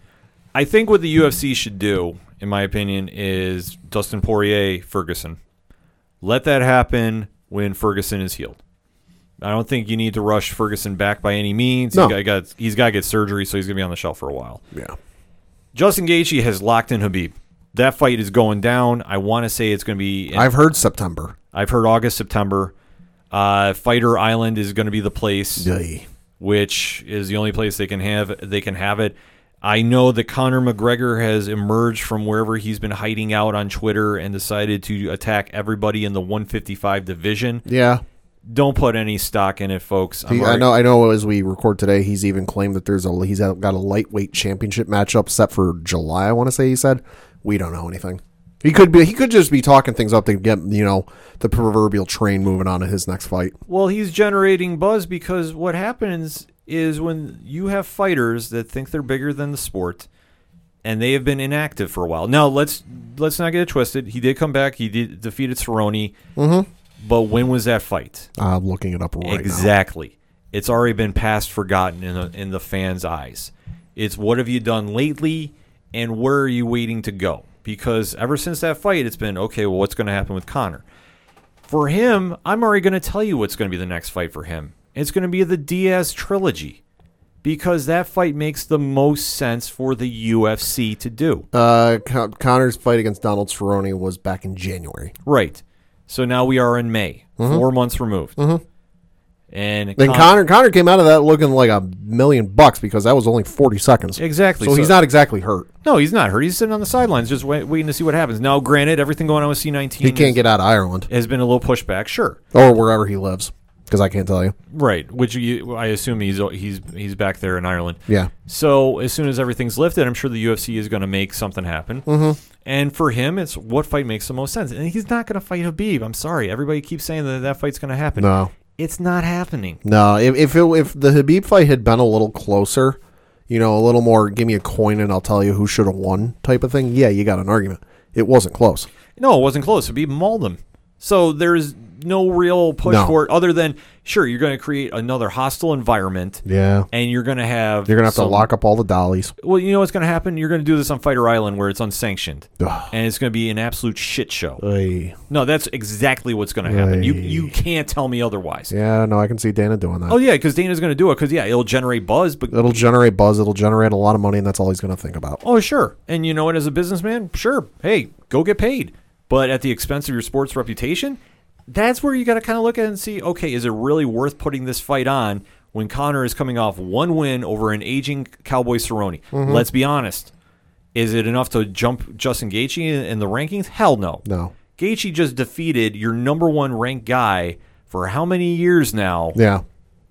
I think what the U F C should do, in my opinion, is Dustin Poirier, Ferguson. Let that happen when Ferguson is healed. I don't think you need to rush Ferguson back by any means. No. He's got, he's got to get surgery, so he's going to be on the shelf for a while. Yeah. Justin Gaethje has locked in Khabib. That fight is going down. I want to say it's going to be... In, I've heard September. I've heard August, September. Uh, Fighter Island is going to be the place, Yay. which is the only place they can have they can have it. I know that Conor McGregor has emerged from wherever he's been hiding out on Twitter and decided to attack everybody in the one fifty-five division. Yeah. Don't put any stock in it, folks. I'm he, already, I know I know. As we record today, he's even claimed that there's a he's got a lightweight championship matchup set for July, I want to say he said. We don't know anything. He could be. He could just be talking things up to get, you know, the proverbial train moving on to his next fight. Well, he's generating buzz because what happens is when you have fighters that think they're bigger than the sport, and they have been inactive for a while. Now let's let's not get it twisted. He did come back. He did, defeated Cerrone. Mm-hmm. But when was that fight? I'm looking it up right exactly. now. Exactly. It's already been past forgotten in the, in the fans' eyes. It's what have you done lately, and where are you waiting to go? Because ever since that fight, it's been, okay, well, what's going to happen with Conor? For him, I'm already going to tell you what's going to be the next fight for him. It's going to be the Diaz trilogy because that fight makes the most sense for the U F C to do. Uh, Con- Conor's fight against Donald Cerrone was back in January. Right. So now we are in May, mm-hmm. four months removed. Mm-hmm. And then Con- Conor Conor came out of that looking like a million bucks because that was only forty seconds. Exactly. So, so he's not exactly hurt. No, he's not hurt. He's sitting on the sidelines just wait, waiting to see what happens. Now, granted, everything going on with C nineteen. He can't is, get out of Ireland. Has been a little pushback, sure. Or wherever he lives, because I can't tell you. Right, which you, I assume he's he's he's back there in Ireland. Yeah. So as soon as everything's lifted, I'm sure the U F C is going to make something happen. Mm-hmm. And for him, it's what fight makes the most sense. And he's not going to fight Khabib. I'm sorry. Everybody keeps saying that that fight's going to happen. No. It's not happening. No, if if, it, if the Khabib fight had been a little closer, you know, a little more, give me a coin and I'll tell you who should have won type of thing, yeah, you got an argument. It wasn't close. No, it wasn't close. Khabib mauled him. So there's no real push no. for it other than, sure, you're going to create another hostile environment. Yeah. And you're going to have... You're going to have some, to lock up all the dollies. Well, you know what's going to happen? You're going to do this on Fighter Island where it's unsanctioned. And it's going to be an absolute shit show. Oy. No, that's exactly what's going to happen. Oy. You you can't tell me otherwise. Yeah, no, I can see Dana doing that. Oh, yeah, because Dana's going to do it because, yeah, it'll generate buzz. But It'll generate buzz. It'll generate a lot of money, and that's all he's going to think about. Oh, sure. And you know what? As a businessman, sure. Hey, go get paid. But at the expense of your sports reputation... That's where you got to kind of look at it and see, okay, is it really worth putting this fight on when Conor is coming off one win over an aging Cowboy Cerrone? Mm-hmm. Let's be honest. Is it enough to jump Justin Gaethje in the rankings? Hell no. No. Gaethje just defeated your number one ranked guy for how many years now? Yeah.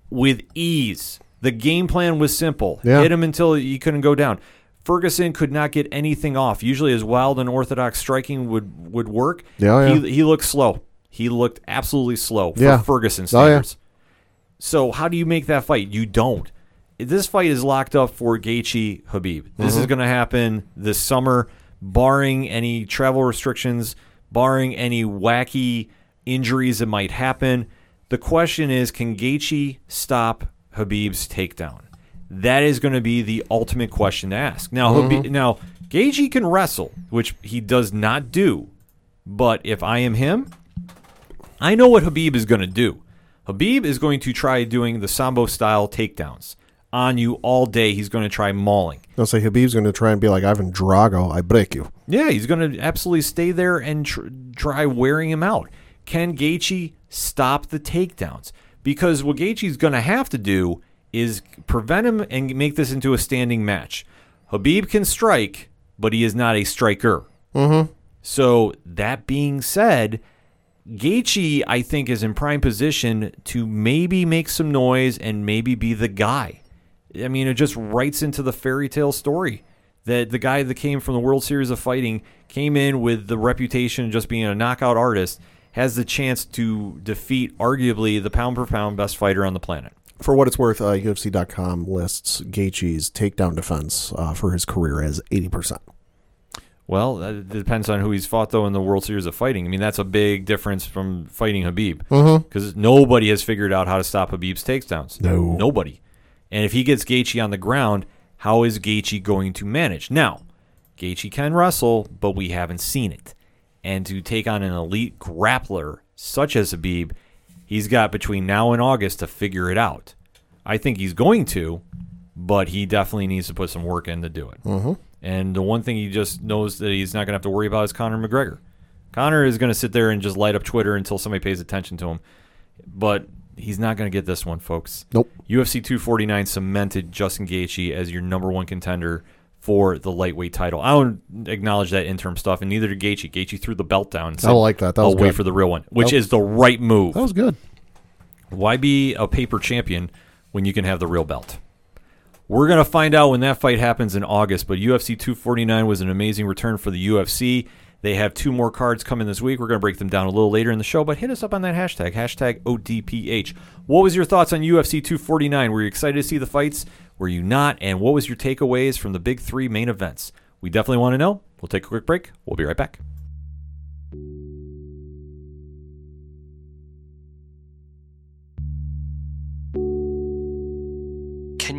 With ease. The game plan was simple. Yeah. Hit him until he couldn't go down. Ferguson could not get anything off. Usually his wild and orthodox striking would, would work. Yeah, yeah. He, he looked slow. He looked absolutely slow for yeah. Ferguson standards. Oh, yeah. So how do you make that fight? You don't. This fight is locked up for Gaethje Khabib. This mm-hmm. is going to happen this summer, barring any travel restrictions, barring any wacky injuries that might happen. The question is, can Gaethje stop Khabib's takedown? That is going to be the ultimate question to ask. Now, mm-hmm. Khabib, now Gaethje can wrestle, which he does not do. But if I am him... I know what Khabib is going to do. Khabib is going to try doing the Sambo-style takedowns on you all day. He's going to try mauling. They'll say Khabib's going to try and be like, Ivan Drago, I break you. Yeah, he's going to absolutely stay there and tr- try wearing him out. Can Gaethje stop the takedowns? Because what Gaethje's going to have to do is prevent him and make this into a standing match. Khabib can strike, but he is not a striker. Mm-hmm. So that being said, Gaethje, I think, is in prime position to maybe make some noise and maybe be the guy. I mean, it just writes into the fairy tale story that the guy that came from the World Series of Fighting, came in with the reputation of just being a knockout artist, has the chance to defeat arguably the pound-for-pound best fighter on the planet. For what it's worth, uh, U F C dot com lists Gaethje's takedown defense uh, for his career as eighty percent. Well, it depends on who he's fought, though, in the World Series of Fighting. I mean, that's a big difference from fighting Khabib. Because mm-hmm. nobody has figured out how to stop Khabib's takedowns. No. Nobody. And if he gets Gaethje on the ground, how is Gaethje going to manage? Now, Gaethje can wrestle, but we haven't seen it. And to take on an elite grappler such as Khabib, he's got between now and August to figure it out. I think he's going to, but he definitely needs to put some work in to do it. Mm-hmm. And the one thing he just knows that he's not going to have to worry about is Conor McGregor. Conor is going to sit there and just light up Twitter until somebody pays attention to him. But he's not going to get this one, folks. Nope. U F C two forty-nine cemented Justin Gaethje as your number one contender for the lightweight title. I don't acknowledge that interim stuff, and neither did Gaethje. Gaethje threw the belt down. I like that. That was I'll good. Wait for the real one, which was, is the right move. That was good. Why be a paper champion when you can have the real belt? We're going to find out when that fight happens in August, but U F C two forty-nine was an amazing return for the U F C. They have two more cards coming this week. We're going to break them down a little later in the show, but hit us up on that hashtag, hashtag O D P H. What was your thoughts on U F C two forty-nine? Were you excited to see the fights? Were you not? And what was your takeaways from the big three main events? We definitely want to know. We'll take a quick break. We'll be right back. Can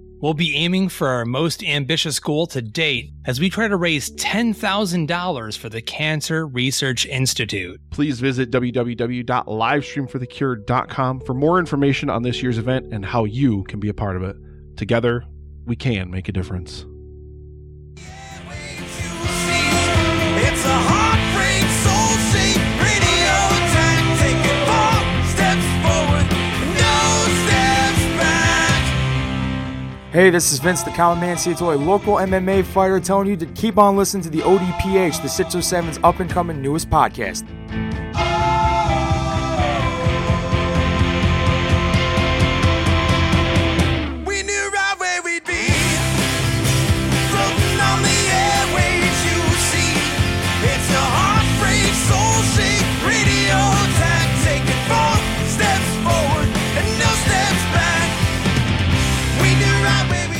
We'll be aiming for our most ambitious goal to date as we try to raise ten thousand dollars for the Cancer Research Institute. Please visit w w w dot livestream for the cure dot com for more information on this year's event and how you can be a part of it. Together, we can make a difference. Can't wait to see. It's a heartbreak, soul-shaped radio time. Taking four steps forward, no steps back. Hey, this is Vince, the Common Man, C T O, a local M M A fighter, telling you to keep on listening to the O D P H, the six oh seven's up-and-coming newest podcast.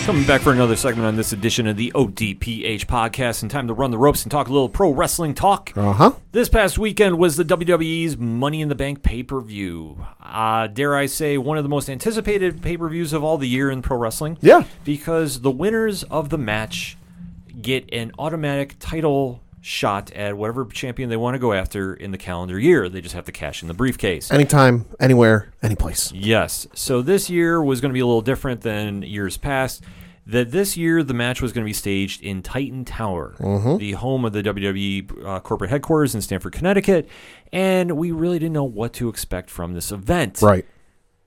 Coming back for another segment on this edition of the O D P H podcast, and time to run the ropes and talk a little pro wrestling talk. Uh-huh. This past weekend was the W W E's Money in the Bank pay-per-view. Uh, dare I say, one of the most anticipated pay-per-views of all the year in pro wrestling. Yeah. Because the winners of the match get an automatic title shot at whatever champion they want to go after in the calendar year. They just have to cash in the briefcase. Anytime, anywhere, anyplace. Yes. So this year was going to be a little different than years past. That this year the match was going to be staged in Titan Tower, mm-hmm. the home of the W W E uh, corporate headquarters in Stamford, Connecticut, and we really didn't know what to expect from this event. Right.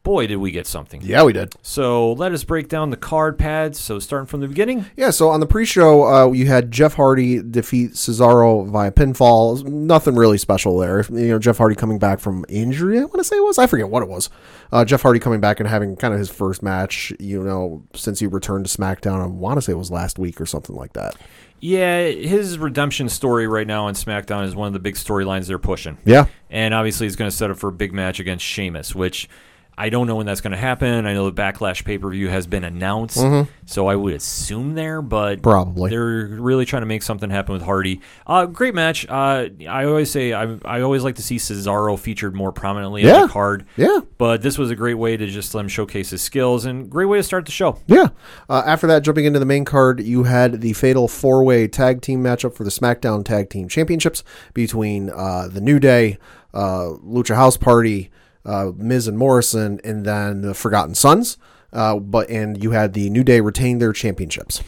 Boy, did we get something. Yeah, we did. So let us break down the card pads. So starting from the beginning. Yeah, so on the pre-show, uh, you had Jeff Hardy defeat Cesaro via pinfall. Nothing really special there. You know, Jeff Hardy coming back from injury, I want to say it was. I forget what it was. Uh, Jeff Hardy coming back and having kind of his first match, you know, since he returned to SmackDown. I want to say it was last week or something like that. Yeah, his redemption story right now on SmackDown is one of the big storylines they're pushing. Yeah. And obviously it's going to set up for a big match against Sheamus, which... I don't know when that's going to happen. I know the Backlash pay-per-view has been announced, mm-hmm. so I would assume there, but probably they're really trying to make something happen with Hardy. Uh, great match. Uh, I always say I I always like to see Cesaro featured more prominently yeah. on the card. Yeah, but this was a great way to just let him showcase his skills and great way to start the show. Yeah. Uh, after that, jumping into the main card, you had the fatal four-way tag team matchup for the SmackDown Tag Team Championships between uh, the New Day, uh, Lucha House Party, Uh, Miz and Morrison, and then the Forgotten Sons, uh, but and you had the New Day retain their championships.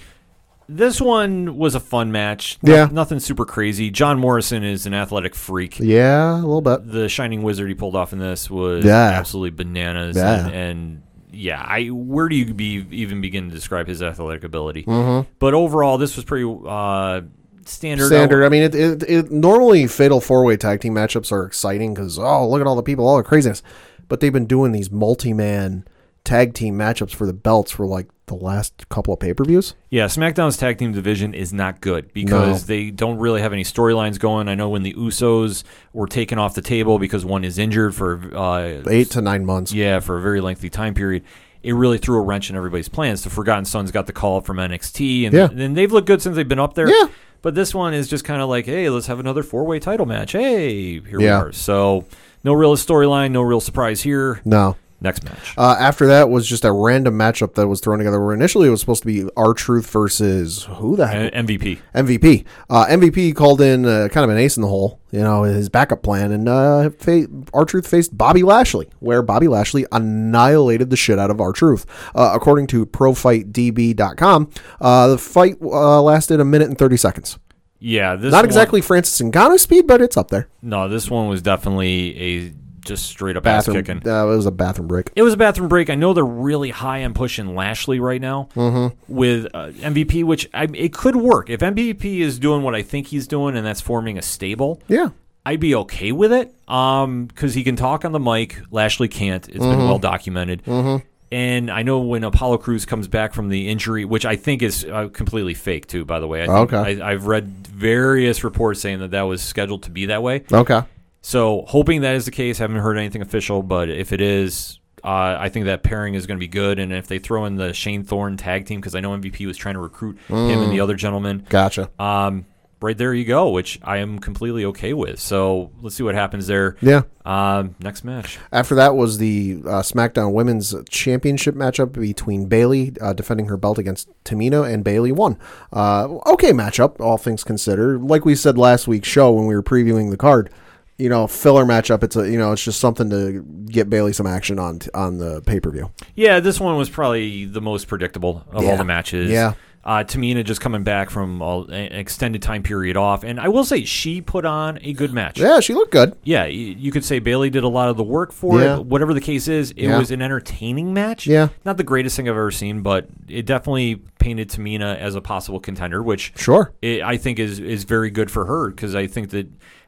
This one was a fun match. No, yeah. Nothing super crazy. John Morrison is an athletic freak. Yeah, a little bit. The Shining Wizard he pulled off in this was yeah. absolutely bananas. Yeah. And, and yeah, I where do you be, even begin to describe his athletic ability? Mm-hmm. But overall, this was pretty... Uh, Standard. Standard. I mean, it, it, it normally fatal four-way tag team matchups are exciting because, oh, look at all the people, all the craziness. But they've been doing these multi-man tag team matchups for the belts for like the last couple of pay-per-views. Yeah, SmackDown's tag team division is not good because no. they don't really have any storylines going. I know when the Usos were taken off the table because one is injured for uh, eight to nine months. Yeah, for a very lengthy time period. It really threw a wrench in everybody's plans. The Forgotten Sons got the call up from N X T, and, yeah. th- and they've looked good since they've been up there. Yeah. But this one is just kind of like, hey, let's have another four-way title match. Hey, here yeah. we are. So no real storyline, no real surprise here. No. Next match. Uh, after that was just a random matchup that was thrown together where initially it was supposed to be R-Truth versus who the heck? M V P. M V P. Uh, M V P called in uh, kind of an ace in the hole, you know, his backup plan, and uh, fa- R-Truth faced Bobby Lashley, where Bobby Lashley annihilated the shit out of R-Truth. Uh, according to pro fight d b dot com, uh, the fight uh, lasted a minute and thirty seconds. Yeah. This Not one, exactly Francis Ngannou speed, but it's up there. No, this one was definitely a... just straight up bathroom, ass kicking. That uh, was a bathroom break. It was a bathroom break. I know they're really high on pushing Lashley right now mm-hmm. with uh, M V P, which I, it could work. If M V P is doing what I think he's doing, and that's forming a stable, yeah, I'd be okay with it because um, he can talk on the mic. Lashley can't. It's mm-hmm. been well documented. Mm-hmm. And I know when Apollo Crews comes back from the injury, which I think is uh, completely fake, too, by the way. I think okay. I, I've read various reports saying that that was scheduled to be that way. Okay. So hoping that is the case, haven't heard anything official, but if it is, uh, I think that pairing is going to be good. And if they throw in the Shane Thorne tag team, because I know M V P was trying to recruit mm. him and the other gentleman. Gotcha. Um, right there you go, which I am completely okay with. So let's see what happens there. Yeah. Um, next match. After that was the uh, SmackDown Women's Championship matchup between Bayley uh, defending her belt against Tamina, and Bayley won. Uh, okay matchup, all things considered. Like we said last week's show when we were previewing the card. You know, filler matchup. It's a you know, it's just something to get Bayley some action on on the pay per view. Yeah, this one was probably the most predictable of yeah. all the matches. Yeah, uh, Tamina just coming back from an extended time period off, and I will say she put on a good match. Yeah, she looked good. Yeah, you could say Bayley did a lot of the work for yeah. it. Whatever the case is, it yeah. was an entertaining match. Yeah, not the greatest thing I've ever seen, but it definitely painted Tamina as a possible contender, which sure it, I think is is very good for her because I think that.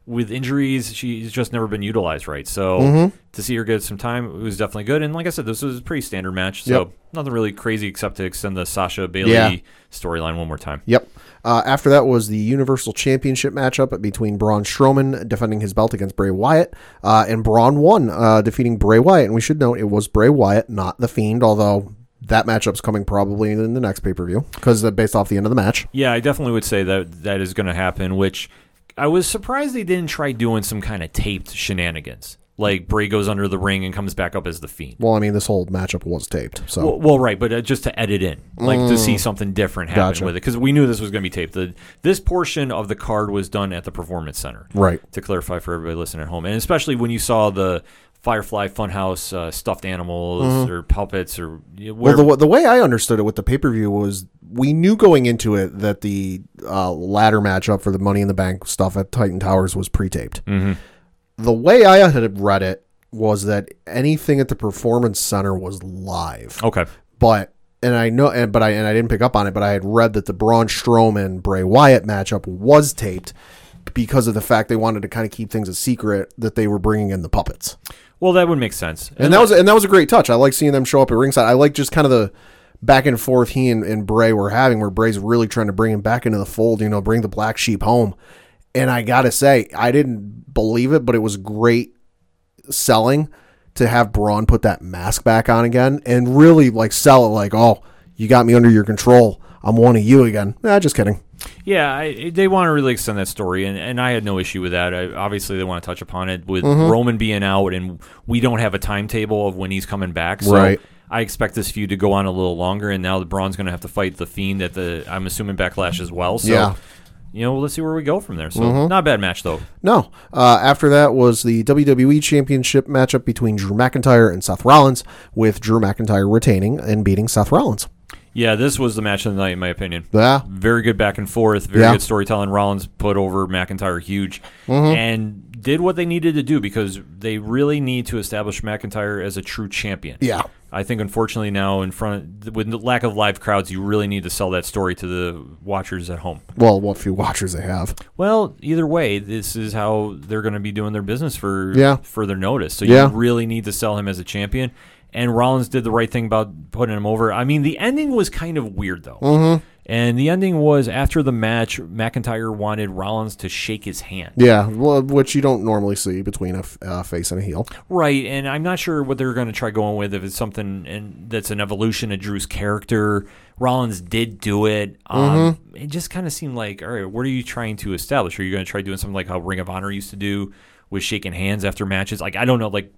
With injuries, she's just never been utilized right. So mm-hmm. to see her get some time, it was definitely good. And like I said, this was a pretty standard match. So yep. nothing really crazy except to extend the Sasha Bailey yeah. storyline one more time. Yep. Uh, after that was the Universal Championship matchup between Braun Strowman defending his belt against Bray Wyatt. Uh, and Braun won, uh, defeating Bray Wyatt. And we should note it was Bray Wyatt, not The Fiend, although... that matchup's coming probably in the next pay-per-view because uh, based off the end of the match. Yeah, I definitely would say that that is going to happen, which... I was surprised they didn't try doing some kind of taped shenanigans. Like Bray goes under the ring and comes back up as The Fiend. Well, I mean, this whole matchup was taped. So Well, well right, but uh, just to edit in, like mm. to see something different happen gotcha. With it. Because we knew this was going to be taped. The, this portion of the card was done at the Performance Center. Right. To clarify for everybody listening at home. And especially when you saw the Firefly Funhouse uh, stuffed animals mm. or puppets or whatever. Well, the, the way I understood it with the pay-per-view was... we knew going into it that the uh, ladder matchup for the Money in the Bank stuff at Titan Towers was pre-taped. Mm-hmm. The way I had read it was that anything at the Performance Center was live. Okay, but and I know, and, but I and I didn't pick up on it. But I had read that the Braun Strowman Bray Wyatt matchup was taped because of the fact they wanted to kind of keep things a secret that they were bringing in the puppets. Well, that would make sense, and, and that was and that was a great touch. I like seeing them show up at ringside. I like just kind of the. Back and forth he and, and Bray were having where Bray's really trying to bring him back into the fold, you know, bring the black sheep home. And I got to say, I didn't believe it, but it was great selling to have Braun put that mask back on again and really like sell it like, oh, you got me under your control. I'm one of you again. Nah, just kidding. Yeah, I, they want to really extend that story, and, and I had no issue with that. I, obviously, they want to touch upon it with mm-hmm. Roman being out, and we don't have a timetable of when he's coming back. So right. I expect this feud to go on a little longer, and now the Braun's going to have to fight the Fiend at the, I'm assuming, Backlash as well. So, yeah. you know, let's see where we go from there. So mm-hmm. not a bad match, though. No. Uh, after that was the W W E Championship matchup between Drew McIntyre and Seth Rollins, with Drew McIntyre retaining and beating Seth Rollins. Yeah, this was the match of the night, in my opinion. Yeah. Very good back and forth. Very yeah. good storytelling. Rollins put over McIntyre huge mm-hmm. and did what they needed to do, because they really need to establish McIntyre as a true champion. Yeah. I think, unfortunately, now in front of, with the lack of live crowds, you really need to sell that story to the watchers at home. Well, what few watchers they have. Well, either way, this is how they're going to be doing their business for yeah. further notice. So yeah. you really need to sell him as a champion. And Rollins did the right thing about putting him over. I mean, the ending was kind of weird, though. Mm-hmm. And the ending was, after the match, McIntyre wanted Rollins to shake his hand. Yeah, well, which you don't normally see between a uh, face and a heel. Right, and I'm not sure what they're going to try going with, if it's something in, that's an evolution of Drew's character. Rollins did do it. Um, mm-hmm. It just kind of seemed like, all right, what are you trying to establish? Are you going to try doing something like how Ring of Honor used to do with shaking hands after matches? Like, I don't know, like...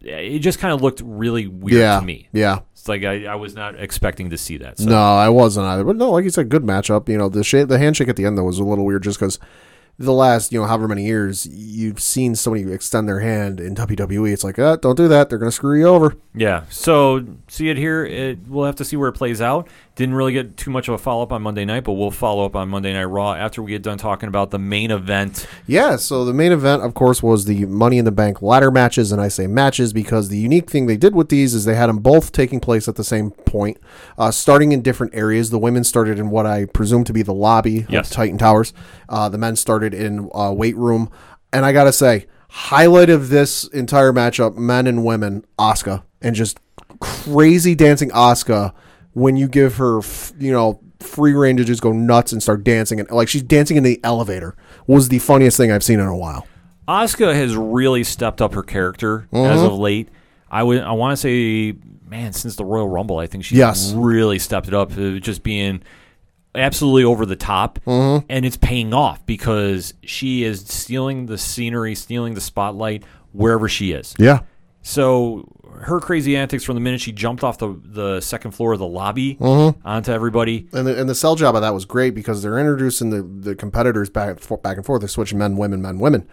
It just kind of looked really weird yeah, to me. Yeah. It's like I, I was not expecting to see that. So. No, I wasn't either. But no, like you said, good matchup. You know, the sh- the handshake at the end, though, was a little weird, just because the last, you know, however many years, you've seen somebody extend their hand in W W E. It's like, oh, don't do that. They're going to screw you over. Yeah. So see it here. It, we'll have to see where it plays out. Didn't really get too much of a follow-up on Monday night, but we'll follow up on Monday Night Raw after we get done talking about the main event. Yeah, so the main event, of course, was the Money in the Bank ladder matches, and I say matches because the unique thing they did with these is they had them both taking place at the same point, uh, starting in different areas. The women started in what I presume to be the lobby yes. of Titan Towers. Uh, the men started in uh, weight room, and I got to say, highlight of this entire matchup, men and women, Asuka, and just crazy dancing Asuka. When you give her, you know, free reign to just go nuts and start dancing, and like she's dancing in the elevator, was the funniest thing I've seen in a while. Asuka has really stepped up her character mm-hmm. as of late. I would, I want to say, man, since the Royal Rumble, I think she's yes. really stepped it up, just being absolutely over the top, mm-hmm. and it's paying off because she is stealing the scenery, stealing the spotlight wherever she is. Yeah. So her crazy antics from the minute she jumped off the, the second floor of the lobby mm-hmm. onto everybody. And the, and the sell job of that was great because they're introducing the, the competitors back, back and forth. They're switching men, women, men, women.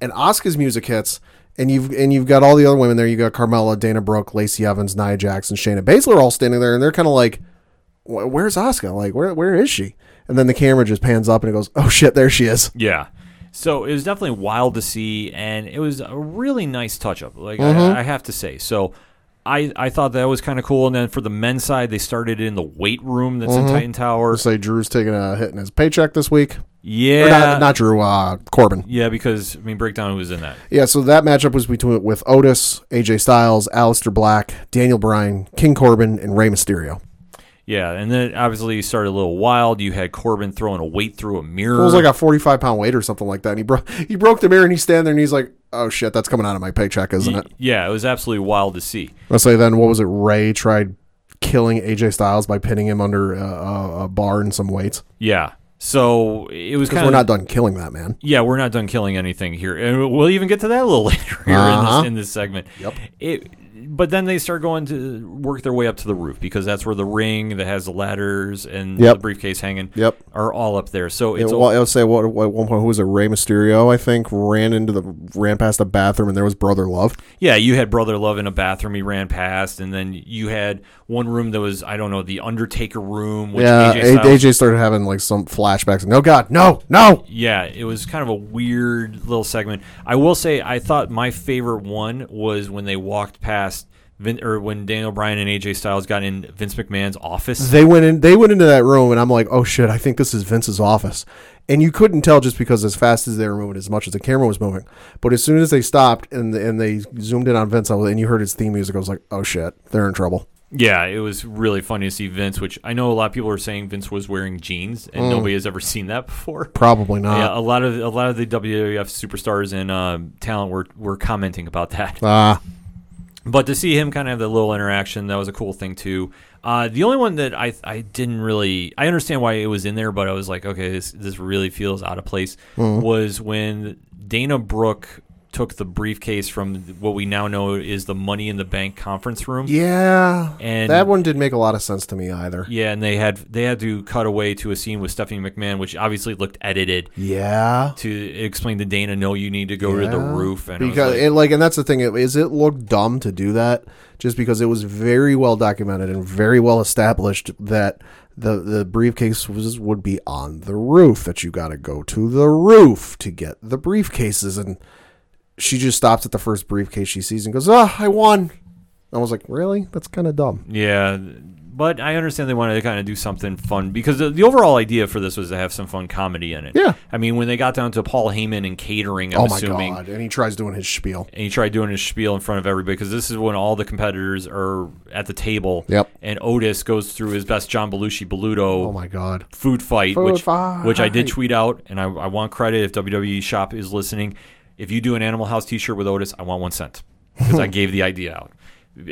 And Asuka's music hits, and you've and you've got all the other women there. You've got Carmella, Dana Brooke, Lacey Evans, Nia Jax, and Shayna Baszler all standing there, and they're kind of like, where's Asuka? Like, where where is she? And then the camera just pans up, and it goes, oh, shit, there she is. Yeah. So it was definitely wild to see, and it was a really nice touch-up, like mm-hmm. I, I have to say. So I, I thought that was kind of cool. And then for the men's side, they started in the weight room that's mm-hmm. in Titan Tower. Say Drew's taking a hit in his paycheck this week. Yeah. Or not, not Drew, uh, Corbin. Yeah, because, I mean, Breakdown was in that. Yeah, so that matchup was between with Otis, A J Styles, Alistair Black, Daniel Bryan, King Corbin, and Rey Mysterio. Yeah, and then obviously you started a little wild. You had Corbin throwing a weight through a mirror. It was like a forty-five pound weight or something like that. And he, bro- he broke the mirror, and he's standing there, and he's like, oh, shit, that's coming out of my paycheck, isn't it? Yeah, it was absolutely wild to see. Let's say then, what was it, Ray tried killing A J Styles by pinning him under a, a bar and some weights? Yeah. So it was kind of... Because we're not done killing that, man. Yeah, we're not done killing anything here. And we'll even get to that a little later here uh-huh. in, this, in this segment. Yep. It, but then they start going to work their way up to the roof because that's where the ring that has the ladders and yep. the briefcase hanging yep. are all up there. So it's... Yeah, well, I would say what, what, at one point, who was it? Rey Mysterio, I think, ran into the... ran past the bathroom, and there was Brother Love. Yeah, you had Brother Love in a bathroom he ran past, and then you had one room that was, I don't know, the Undertaker room. Which yeah, A J, Styles, A J started having like some flashbacks. And, oh, God, no, no! Yeah, it was kind of a weird little segment. I will say I thought my favorite one was when they walked past Vin, or when Daniel Bryan and A J Styles got in Vince McMahon's office. They went in. They went into that room, and I'm like, oh, shit, I think this is Vince's office. And you couldn't tell just because as fast as they were moving, as much as the camera was moving. But as soon as they stopped and and they zoomed in on Vince, and you heard his theme music, I was like, oh, shit, they're in trouble. Yeah, it was really funny to see Vince, which I know a lot of people are saying Vince was wearing jeans, and mm. nobody has ever seen that before. Probably not. Yeah, a lot of a lot of the W W F superstars and uh, talent were, were commenting about that. Ah. But to see him kind of have that little interaction, that was a cool thing too. Uh, the only one that I I didn't really I understand why it was in there, but I was like, okay, this this really feels out of place. Mm-hmm. Was when Dana Brooke took the briefcase from what we now know is the Money in the Bank conference room. Yeah, and that one didn't make a lot of sense to me either. Yeah, and they had they had to cut away to a scene with Stephanie McMahon, which obviously looked edited. Yeah, to explain to Dana, no, you need to go yeah. to the roof, and because like, and like, and that's the thing is, it looked dumb to do that just because it was very well documented and very well established that the the briefcase was would be on the roof, that you got to go to the roof to get the briefcases. And she just stops at the first briefcase she sees and goes, oh, I won. I was like, really? That's kind of dumb. Yeah, but I understand they wanted to kind of do something fun because the, the overall idea for this was to have some fun comedy in it. Yeah. I mean, when they got down to Paul Heyman and catering, I'm assuming. Oh, my God. And he tries doing his spiel. And he tried doing his spiel in front of everybody because this is when all the competitors are at the table. Yep. And Otis goes through his best John Belushi Beluto oh my God. food fight, food which, fight. which I did tweet out, and I, I want credit if W W E Shop is listening. If you do an Animal House T-shirt with Otis, I want one cent because I gave the idea out.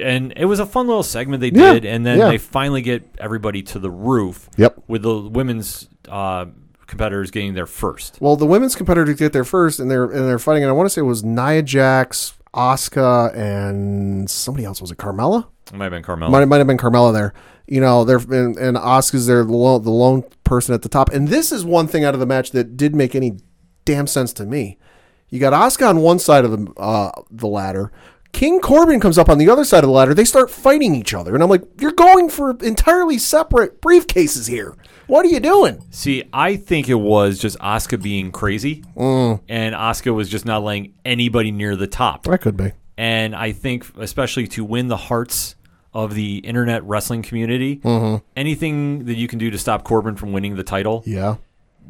And it was a fun little segment they did, yeah, and then yeah. they finally get everybody to the roof yep. with the women's uh, competitors getting there first. Well, the women's competitors get there first, and they're and they're fighting, and I want to say it was Nia Jax, Asuka, and somebody else. Was it Carmella? It might have been Carmella. Might, might have been Carmella there. You know, they're and, and Asuka's there, the lone, the lone person at the top. And this is one thing out of the match that did make any damn sense to me. You got Asuka on one side of the uh, the ladder. King Corbin comes up on the other side of the ladder. They start fighting each other. And I'm like, you're going for entirely separate briefcases here. What are you doing? See, I think it was just Asuka being crazy. Mm. And Asuka was just not letting anybody near the top. That could be. And I think, especially to win the hearts of the internet wrestling community, mm-hmm. anything that you can do to stop Corbin from winning the title. Yeah.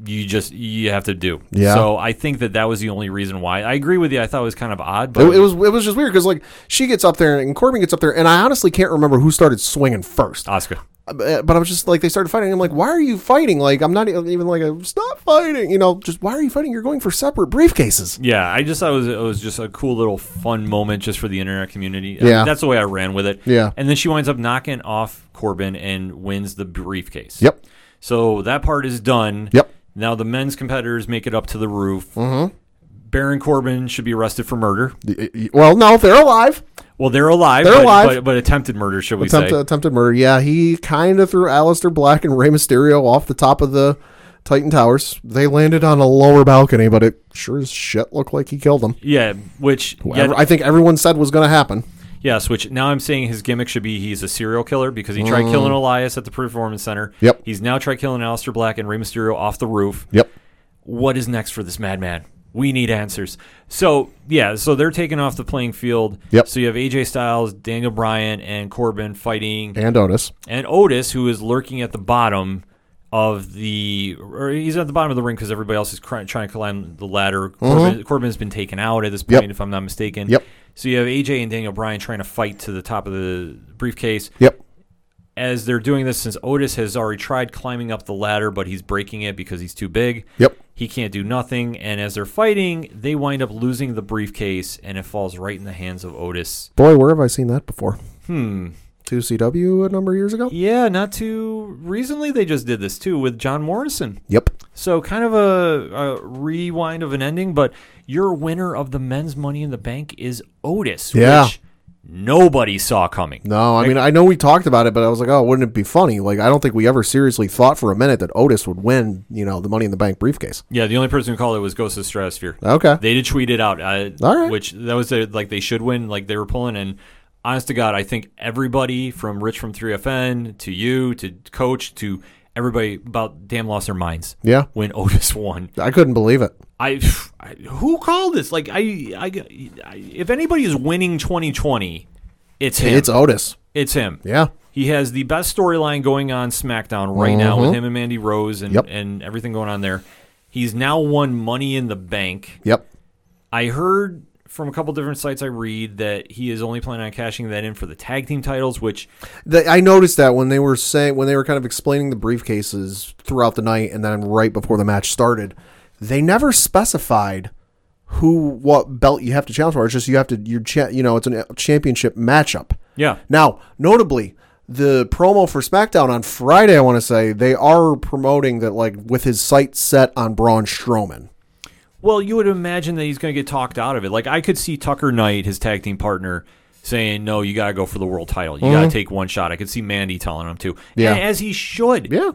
You just you have to do. Yeah. So I think that that was the only reason why. I agree with you. I thought it was kind of odd, but it, it was it was just weird because like she gets up there and Corbin gets up there, and I honestly can't remember who started swinging first. Asuka. But I was just like they started fighting. I'm like, why are you fighting? Like I'm not even like I'm stop fighting. You know, just why are you fighting? You're going for separate briefcases. Yeah, I just thought it was, it was just a cool little fun moment just for the internet community. Yeah, I mean, that's the way I ran with it. Yeah, and then she winds up knocking off Corbin and wins the briefcase. Yep. So that part is done. Yep. Now the men's competitors make it up to the roof. Mm-hmm. Baron Corbin should be arrested for murder. Well, no, they're alive. Well, they're alive. They're but, alive. But, but attempted murder, should we Attempt, say? Attempted murder, yeah. He kind of threw Alistair Black and Rey Mysterio off the top of the Titan Towers. They landed on a lower balcony, but it sure as shit looked like he killed them. Yeah, which... Yet, I think everyone said was going to happen. Yes, which now I'm saying his gimmick should be he's a serial killer because he tried mm. killing Elias at the Performance Center. Yep. He's now tried killing Aleister Black and Rey Mysterio off the roof. Yep. What is next for this madman? We need answers. So, yeah, so they're taking off the playing field. Yep. So you have A J Styles, Daniel Bryan, and Corbin fighting. And Otis. And Otis, who is lurking at the bottom of the – or he's at the bottom of the ring because everybody else is trying to climb the ladder. Mm-hmm. Corbin, Corbin's been taken out at this point, yep. if I'm not mistaken. Yep. So you have A J and Daniel Bryan trying to fight to the top of the briefcase. Yep. As they're doing this, since Otis has already tried climbing up the ladder, but he's breaking it because he's too big. Yep. He can't do nothing. And as they're fighting, they wind up losing the briefcase, and it falls right in the hands of Otis. Boy, where have I seen that before? Hmm. To C W a number of years ago? Yeah, not too recently. They just did this, too, with John Morrison. Yep. So kind of a, a rewind of an ending, but... Your winner of the men's Money in the Bank is Otis, yeah. which nobody saw coming. No, I like, mean, I know we talked about it, but I was like, oh, wouldn't it be funny? Like, I don't think we ever seriously thought for a minute that Otis would win, you know, the Money in the Bank briefcase. Yeah, the only person who called it was Ghost of the Stratosphere. Okay. They did tweet it out, uh, All right. which that was, a, like, they should win. Like, they were pulling, and honest to God, I think everybody from Rich from three F N to you to Coach to everybody about damn lost their minds. Yeah. When Otis won. I couldn't believe it. I, I who called this? Like I, I, I if anybody is winning twenty twenty, it's him. It's Otis. It's him. Yeah. He has the best storyline going on SmackDown right mm-hmm. now with him and Mandy Rose and, yep. and everything going on there. He's now won Money in the Bank. Yep. I heard from a couple different sites I read that he is only planning on cashing that in for the tag team titles, which the, I noticed that when they were saying when they were kind of explaining the briefcases throughout the night and then right before the match started, they never specified who, what belt you have to challenge for. It's just you have to, you're cha- you know, it's a championship matchup. Yeah. Now, notably, the promo for SmackDown on Friday, I want to say, they are promoting that, like, with his sights set on Braun Strowman. Well, you would imagine that he's going to get talked out of it. Like, I could see Tucker Knight, his tag team partner, saying, no, you got to go for the world title. You mm-hmm. got to take one shot. I could see Mandy telling him to. Yeah. And as he should. Yeah.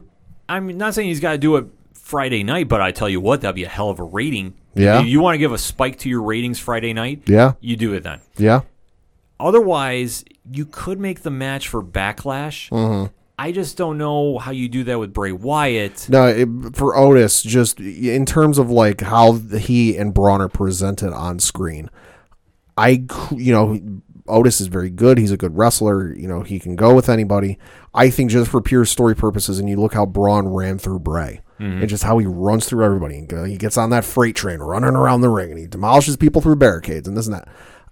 I'm not saying he's got to do it Friday night, but I tell you what, that'd be a hell of a rating. Yeah. If you want to give a spike to your ratings Friday night, yeah, you do it then. Yeah. Otherwise, you could make the match for Backlash. Mm-hmm. I just don't know how you do that with Bray Wyatt. No, it, for Otis, just in terms of like how he and Braun are presented on screen, I, you know, Otis is very good. He's a good wrestler. You know, he can go with anybody. I think just for pure story purposes, and you look how Braun ran through Bray. Mm-hmm. And just how he runs through everybody. He gets on that freight train running around the ring, and he demolishes people through barricades and this and that.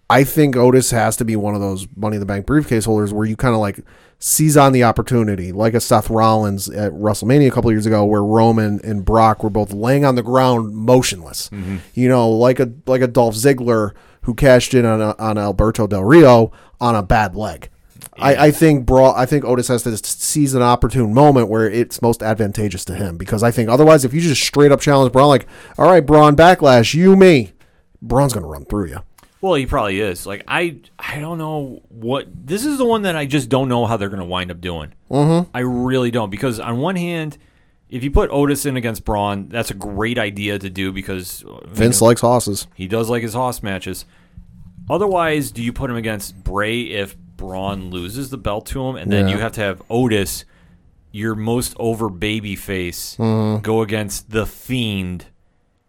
I think Otis has to be one of those Money in the Bank briefcase holders where you kind of like seize on the opportunity, like a Seth Rollins at WrestleMania a couple of years ago where Roman and Brock were both laying on the ground motionless. Mm-hmm. You know, like a like a Dolph Ziggler who cashed in on a, on Alberto Del Rio on a bad leg. Yeah. I, I think Bra- I think Otis has to seize an opportune moment where it's most advantageous to him, because I think otherwise, if you just straight up challenge Braun, like, all right, Braun, Backlash, you, me, Braun's going to run through you. Well, he probably is. Like, I I don't know what – this is the one that I just don't know how they're going to wind up doing. Mm-hmm. I really don't, because on one hand, if you put Otis in against Braun, that's a great idea to do because – Vince you know, likes hosses. He does like his hoss matches. Otherwise, do you put him against Bray if – Braun loses the belt to him, and then yeah. you have to have Otis, your most over baby face, mm-hmm. go against The Fiend,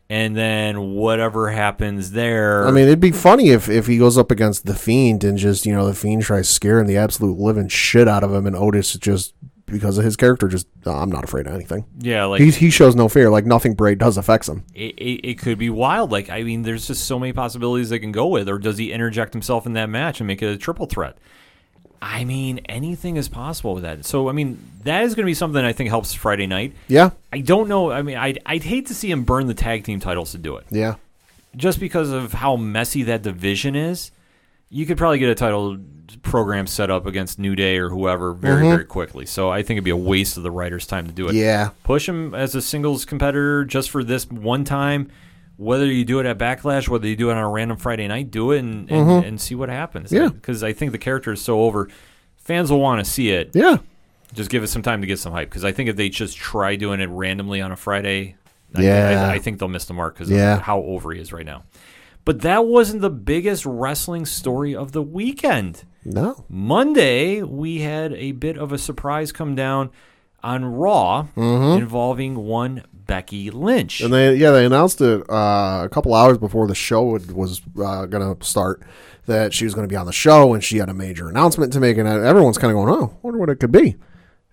and then whatever happens there. I mean, it'd be funny if, if he goes up against The Fiend and just, you know, The Fiend tries scaring the absolute living shit out of him, and Otis just, because of his character, just, oh, I'm not afraid of anything. Yeah, like he, he shows no fear. Like, nothing Bray does affects him. It, it, it could be wild. Like, I mean, there's just so many possibilities they can go with. Or does he interject himself in that match and make it a triple threat? I mean, anything is possible with that. So, I mean, that is going to be something I think helps Friday night. Yeah. I don't know. I mean, I'd, I'd hate to see him burn the tag team titles to do it. Yeah. Just because of how messy that division is, you could probably get a title program set up against New Day or whoever very, mm-hmm. very quickly. So I think it'd be a waste of the writers' time to do it. Yeah. Push him as a singles competitor just for this one time. Whether you do it at Backlash, whether you do it on a random Friday night, do it and, and, mm-hmm. and see what happens. Yeah. Because I think the character is so over. Fans will want to see it. Yeah. Just give it some time to get some hype. Because I think if they just try doing it randomly on a Friday, yeah. I, I think they'll miss the mark because yeah. of how over he is right now. But that wasn't the biggest wrestling story of the weekend. No. Monday, we had a bit of a surprise come down on Raw mm-hmm. involving one Becky Lynch. And they yeah, they announced it uh, a couple hours before the show was uh, going to start that she was going to be on the show, and she had a major announcement to make, and everyone's kind of going, oh, I wonder what it could be.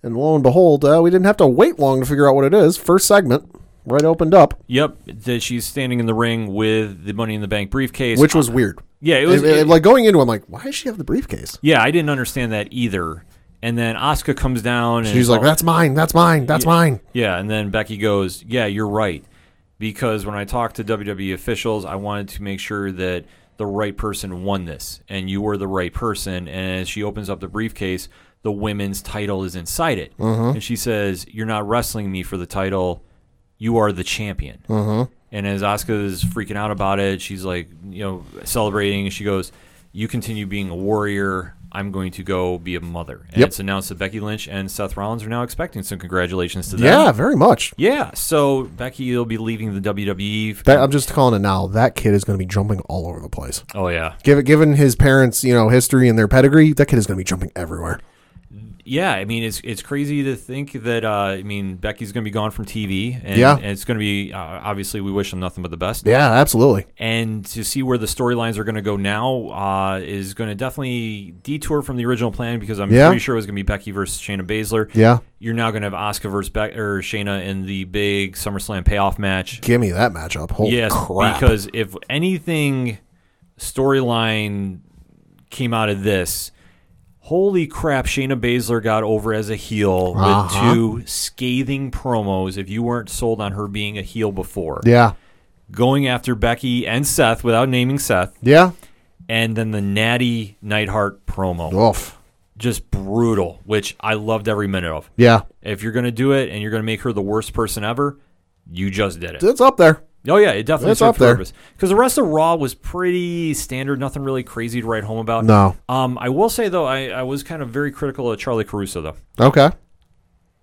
And lo and behold, uh, we didn't have to wait long to figure out what it is. First segment. Right opened up. Yep. That she's standing in the ring with the Money in the Bank briefcase. Which was weird. Yeah. It was it, it, it, like going into it, I'm like, why does she have the briefcase? Yeah, I didn't understand that either. And then Asuka comes down. And she's like, all, that's mine. That's mine. That's yeah, mine. Yeah. And then Becky goes, yeah, you're right. Because when I talked to W W E officials, I wanted to make sure that the right person won this. And you were the right person. And as she opens up the briefcase, the women's title is inside it. Mm-hmm. And she says, you're not wrestling me for the title. You are the champion. Mm-hmm. And as Asuka is freaking out about it, she's like, you know, celebrating. And she goes, you continue being a warrior. I'm going to go be a mother. And yep. it's announced that Becky Lynch and Seth Rollins are now expecting some congratulations to them. Yeah, very much. Yeah. So Becky will be leaving the W W E. That, I'm just calling it now. That kid is going to be jumping all over the place. Oh, yeah. Given, given his parents' you know history and their pedigree, that kid is going to be jumping everywhere. Yeah, I mean, it's it's crazy to think that, uh, I mean, Becky's going to be gone from T V. And, yeah. and it's going to be, uh, obviously, we wish them nothing but the best. Yeah, absolutely. And to see where the storylines are going to go now uh, is going to definitely detour from the original plan, because I'm yeah. pretty sure it was going to be Becky versus Shayna Baszler. Yeah. You're now going to have Asuka versus Be- or Shayna in the big SummerSlam payoff match. Give me that matchup. Holy yes, crap. Because if anything storyline came out of this, holy crap, Shayna Baszler got over as a heel uh-huh. with two scathing promos if you weren't sold on her being a heel before. Yeah. going after Becky and Seth without naming Seth. Yeah. And then the Natty Neidhart promo. Oof. Just brutal, which I loved every minute of. Yeah. If you're going to do it and you're going to make her the worst person ever, you just did it. It's up there. Oh, yeah, it definitely served purpose. Because the rest of Raw was pretty standard, nothing really crazy to write home about. No. Um, I will say, though, I, I was kind of very critical of Charlie Caruso, though. Okay.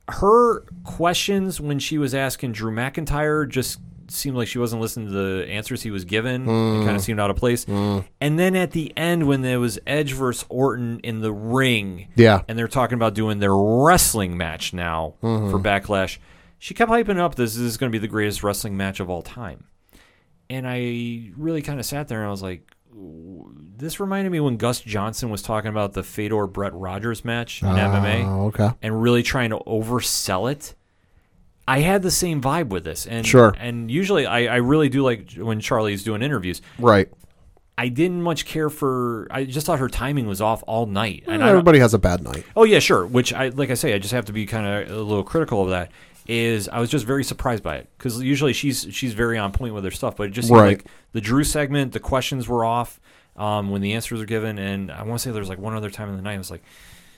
Her questions when she was asking Drew McIntyre just seemed like she wasn't listening to the answers he was given. Mm. It kind of seemed out of place. Mm. And then at the end when there was Edge versus Orton in the ring, yeah, and they're talking about doing their wrestling match now mm-hmm. for Backlash, she kept hyping up this is going to be the greatest wrestling match of all time. And I really kind of sat there and I was like, this reminded me when Gus Johnson was talking about the Fedor Brett Rogers match in uh, M M A okay. and really trying to oversell it. I had the same vibe with this. And, sure. And usually I, I really do like when Charlie's doing interviews. Right. I didn't much care for – I just thought her timing was off all night. And well, everybody I, has a bad night. Oh, yeah, sure, which, I like I say, I just have to be kind of a little critical of that. Is I was just very surprised by it because usually she's she's very on point with her stuff, but it just seemed right. like the Drew segment, the questions were off um, when the answers were given, and I want to say there was like one other time in the night I was like,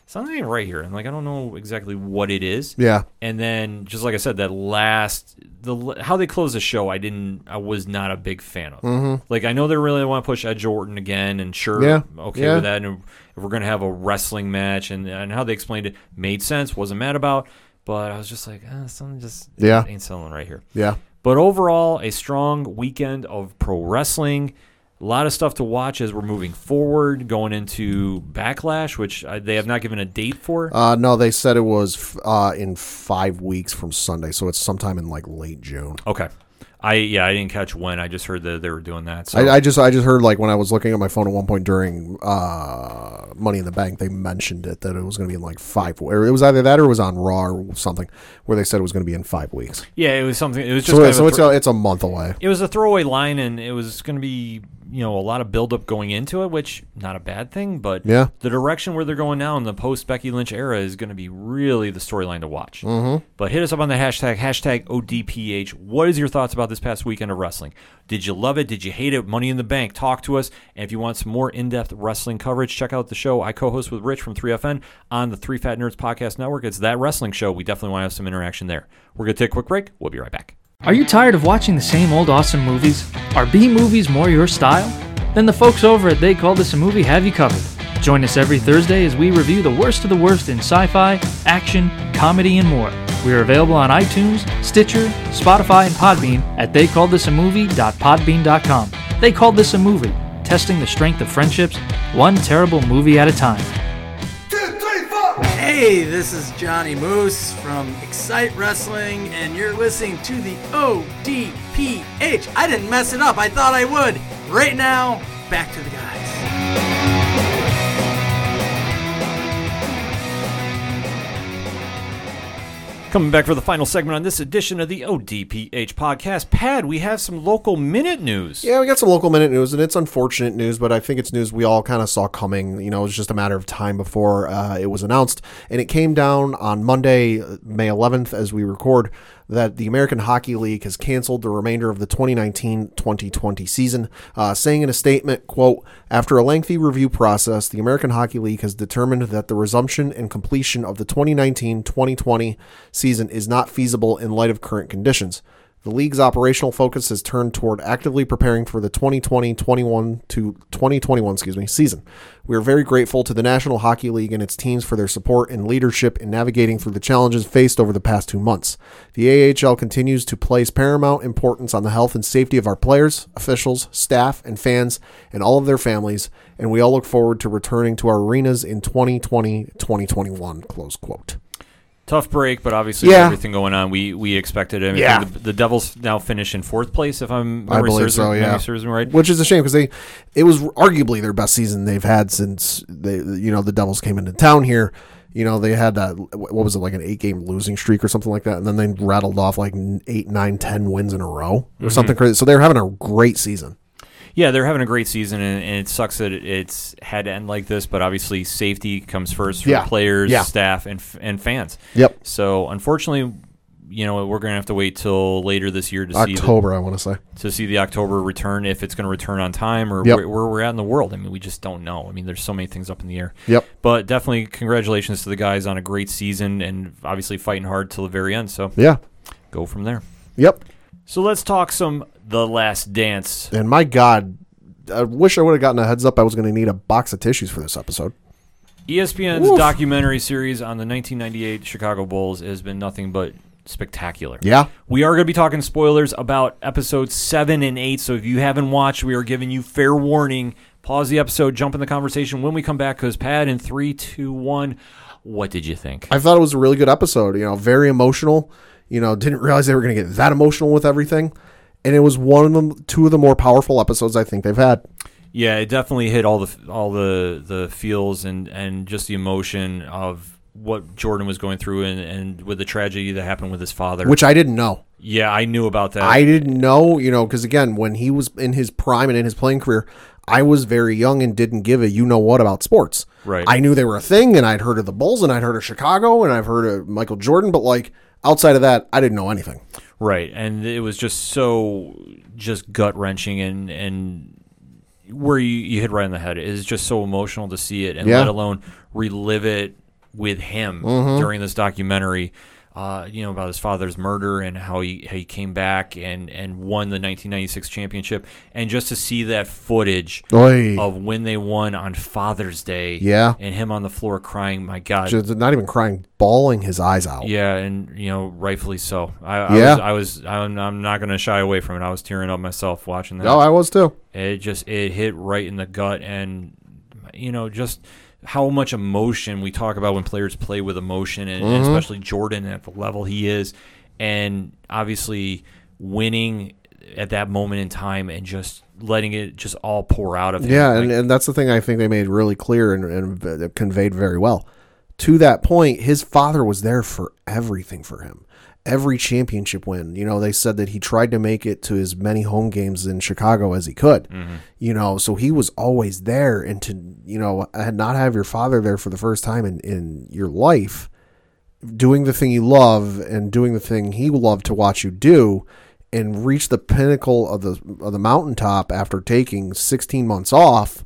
something ain't right here, and like I don't know exactly what it is. Yeah. And then just like I said, that last the how they closed the show, I didn't, I was not a big fan of. Mm-hmm. Like I know they really want to push Edge Orton again, and sure, yeah. okay yeah. with that, and if we're gonna have a wrestling match, and and how they explained it made sense, wasn't mad about. But I was just like, eh, something just yeah. ain't selling right here. Yeah. But overall, a strong weekend of pro wrestling. A lot of stuff to watch as we're moving forward, going into Backlash, which I, they have not given a date for. Uh, no, they said it was uh, in five weeks from Sunday, so it's sometime in like late June. Okay. I yeah, I didn't catch when. I just heard that they were doing that. So I, I just I just heard like when I was looking at my phone at one point during uh, Money in the Bank, they mentioned it that it was going to be in like five. Or it was either that or it was on Raw or something where they said it was going to be in five weeks. Yeah, it was something. It was just so, kind so of a th- it's a, it's a month away. It was a throwaway line, and it was going to be, you know, a lot of buildup going into it, which not a bad thing. But yeah. the direction where they're going now in the post Becky Lynch era is going to be really the storyline to watch. Mm-hmm. But hit us up on the hashtag hashtag O D P H. What is your thoughts about this past weekend of wrestling? Did you love it? Did you hate it? Money in the Bank. Talk to us. And if you want some more in-depth wrestling coverage, check out the show I co-host with Rich from three F N on the Three Fat Nerds Podcast Network. It's That Wrestling Show. We definitely want to have some interaction there. We're going to take a quick break. We'll be right back. Are you tired of watching the same old awesome movies? Are B-movies more your style? Then the folks over at They Call This a Movie have you covered. Join us every Thursday as we review the worst of the worst in sci-fi, action, comedy, and more. We are available on iTunes, Stitcher, Spotify, and Podbean at they called this a movie dot podbean dot com. They Called This a Movie, testing the strength of friendships, one terrible movie at a time. Hey, this is Johnny Moose from Excite Wrestling, and you're listening to the O D P H. I didn't mess it up. I thought I would. Right now, back to the guys. Coming back for the final segment on this edition of the O D P H podcast. Pad, we have some local minute news. Yeah, we got some local minute news, and it's unfortunate news, but I think it's news we all kind of saw coming. You know, it was just a matter of time before uh, it was announced, and it came down on Monday, May eleventh, as we record, that the American Hockey League has canceled the remainder of the twenty nineteen twenty twenty season, uh, saying in a statement, quote, after a lengthy review process, the American Hockey League has determined that the resumption and completion of the twenty nineteen twenty twenty season is not feasible in light of current conditions. The league's operational focus has turned toward actively preparing for the twenty twenty to twenty twenty-one excuse me, season. We are very grateful to the National Hockey League and its teams for their support and leadership in navigating through the challenges faced over the past two months. The A H L continues to place paramount importance on the health and safety of our players, officials, staff, and fans, and all of their families, and we all look forward to returning to our arenas in twenty twenty to twenty twenty-one, close quote. Tough break, but obviously yeah. everything going on, we we expected it. I mean, yeah. the, the Devils now finish in fourth place, if I'm I believe so, yeah. right. Which is a shame because they, it was arguably their best season they've had since they, you know, the Devils came into town here. You know, they had that, what was it, like an eight game losing streak or something like that, and then they rattled off like eight, nine, ten wins in a row or mm-hmm. something crazy. So they're having a great season. Yeah, they're having a great season, and, and it sucks that it's had to end like this, but obviously safety comes first for yeah. players, yeah. staff, and and fans. Yep. So, unfortunately, you know, we're going to have to wait till later this year to October, see October, I want to say. To see the October return, if it's going to return on time or yep. where, where we're at in the world. I mean, we just don't know. I mean, there's so many things up in the air. Yep. But definitely congratulations to the guys on a great season and obviously fighting hard till the very end. So, yeah. Go from there. Yep. So let's talk some The Last Dance. And my God, I wish I would have gotten a heads up I was going to need a box of tissues for this episode. E S P N's Oof. documentary series on the nineteen ninety-eight Chicago Bulls has been nothing but spectacular. Yeah. We are going to be talking spoilers about episodes seven and eight, so if you haven't watched, we are giving you fair warning. Pause the episode, jump in the conversation when we come back, because Pat, in three, two, one, what did you think? I thought it was a really good episode. You know, very emotional. You know, didn't realize they were going to get that emotional with everything. And it was one of the two of the more powerful episodes I think they've had. Yeah, it definitely hit all the all the, the feels and, and just the emotion of what Jordan was going through and, and with the tragedy that happened with his father. Which I didn't know. Yeah, I knew about that. I didn't know, you know, because again, when he was in his prime and in his playing career, I was very young and didn't give a you-know-what about sports. Right. I knew they were a thing, and I'd heard of the Bulls, and I'd heard of Chicago, and I've heard of Michael Jordan, but like outside of that, I didn't know anything. Right, and it was just so just gut-wrenching and... and where you, you hit right in the head. It is just so emotional to see it, and yeah. let alone relive it with him mm-hmm. during this documentary, uh, you know, about his father's murder and how he how he came back and, and won the nineteen ninety-six championship. And just to see that footage Oy. of when they won on Father's Day yeah. and him on the floor crying, my God. Just not even crying, bawling his eyes out. Yeah, and, you know, rightfully so. I, yeah. I was, I was I'm, I'm not going to shy away from it. I was tearing up myself watching that. No, I was too. It just it hit right in the gut, and you know just how much emotion we talk about when players play with emotion, and, mm-hmm. and especially Jordan at the level he is, and obviously winning at that moment in time and just letting it just all pour out of him. Yeah, like, and, and that's the thing I think they made really clear and, and conveyed very well. To that point, his father was there for everything for him. Every championship win, you know, they said that he tried to make it to as many home games in Chicago as he could, mm-hmm. you know, so he was always there. And to, you know, not have your father there for the first time in, in your life, doing the thing you love and doing the thing he loved to watch you do and reach the pinnacle of the, of the mountaintop after taking sixteen months off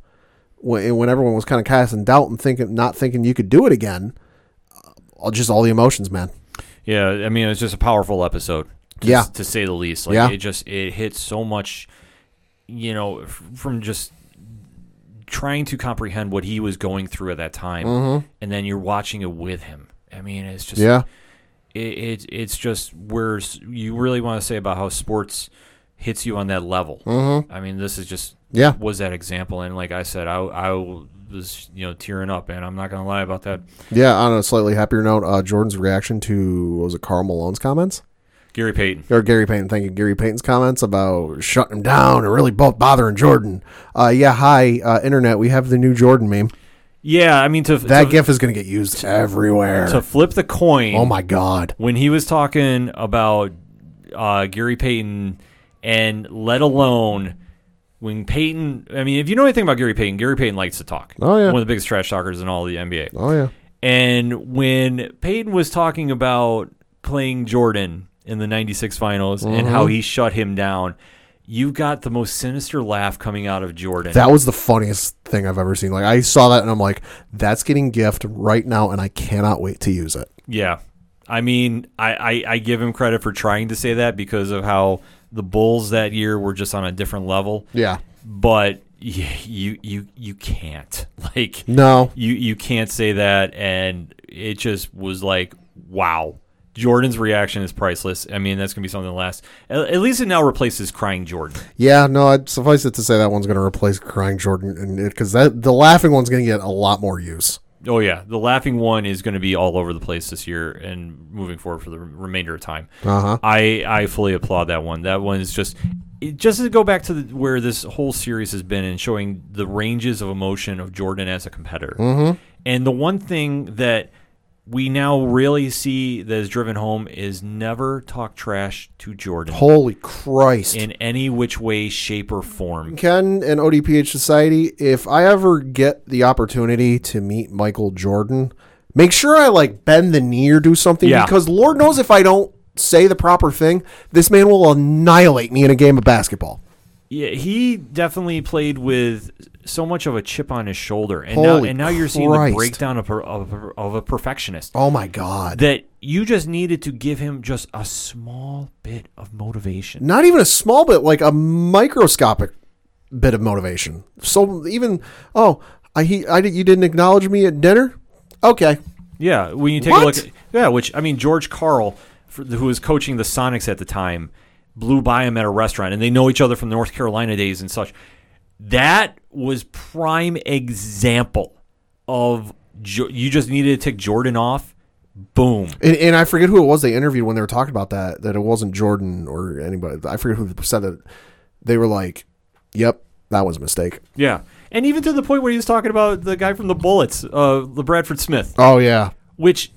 when, when everyone was kind of casting doubt and thinking, not thinking you could do it again. Just all the emotions, man. Yeah, I mean, it's just a powerful episode, to, yeah. to say the least. Like, yeah. It just it hits so much, you know, from just trying to comprehend what he was going through at that time, mm-hmm. and then you're watching it with him. I mean, it's just yeah. it, it it's just where you really want to say about how sports hits you on that level. Mm-hmm. I mean, this is just yeah. was that example, and like I said, I I will... was, you know, tearing up, and I'm not gonna lie about that. Yeah, on a slightly happier note, uh, Jordan's reaction to what was it, Karl Malone's comments? Gary Payton. Or Gary Payton, thank you. Gary Payton's comments about shutting him down and really both bothering Jordan. Uh, yeah, hi, uh, internet, we have the new Jordan meme. Yeah, I mean to that to, gif is gonna get used to, everywhere. To flip the coin. Oh my God. When he was talking about uh, Gary Payton, and let alone when Payton, I mean, if you know anything about Gary Payton, Gary Payton likes to talk. Oh, yeah. One of the biggest trash talkers in all of the N B A. Oh, yeah. And when Payton was talking about playing Jordan in the ninety-six finals mm-hmm. and how he shut him down, you got the most sinister laugh coming out of Jordan. That was the funniest thing I've ever seen. Like, I saw that, and I'm like, that's getting gift right now, and I cannot wait to use it. Yeah. I mean, I, I, I give him credit for trying to say that because of how the Bulls that year were just on a different level. Yeah. But you you you, you can't. Like no. You you can't say that, and it just was like, wow. Jordan's reaction is priceless. I mean, that's going to be something that lasts. At, at least it now replaces crying Jordan. Yeah, no, I'd suffice it to say that one's going to replace crying Jordan, and cuz that the laughing one's going to get a lot more use. Oh yeah, the laughing one is going to be all over the place this year and moving forward for the remainder of time. Uh-huh. I, I fully applaud that one. That one is just it, just to go back to the, where this whole series has been and showing the ranges of emotion of Jordan as a competitor. Mm-hmm. And the one thing that we now really see that is driven home is never talk trash to Jordan. Holy Christ. In any which way, shape, or form. Ken and O D P H Society, if I ever get the opportunity to meet Michael Jordan, make sure I like bend the knee or do something yeah. because Lord knows if I don't, say the proper thing, this man will annihilate me in a game of basketball. Yeah, he definitely played with so much of a chip on his shoulder, and Holy now and now you're Christ. seeing the breakdown of a, of, a, of a perfectionist. Oh my God! That you just needed to give him just a small bit of motivation. Not even a small bit, like a microscopic bit of motivation. So even oh, I he I you didn't acknowledge me at dinner. Okay. Yeah, when you take what? a look. At, yeah, which I mean, George Karl, for, who was coaching the Sonics at the time, blew by him at a restaurant, and they know each other from the North Carolina days and such. That was prime example of jo- you just needed to take Jordan off, boom. And, and I forget who it was they interviewed when they were talking about that, that it wasn't Jordan or anybody. I forget who said that. They were like, yep, that was a mistake. Yeah, and even to the point where he was talking about the guy from the Bullets, uh, the Bradford Smith. Oh, yeah. Which,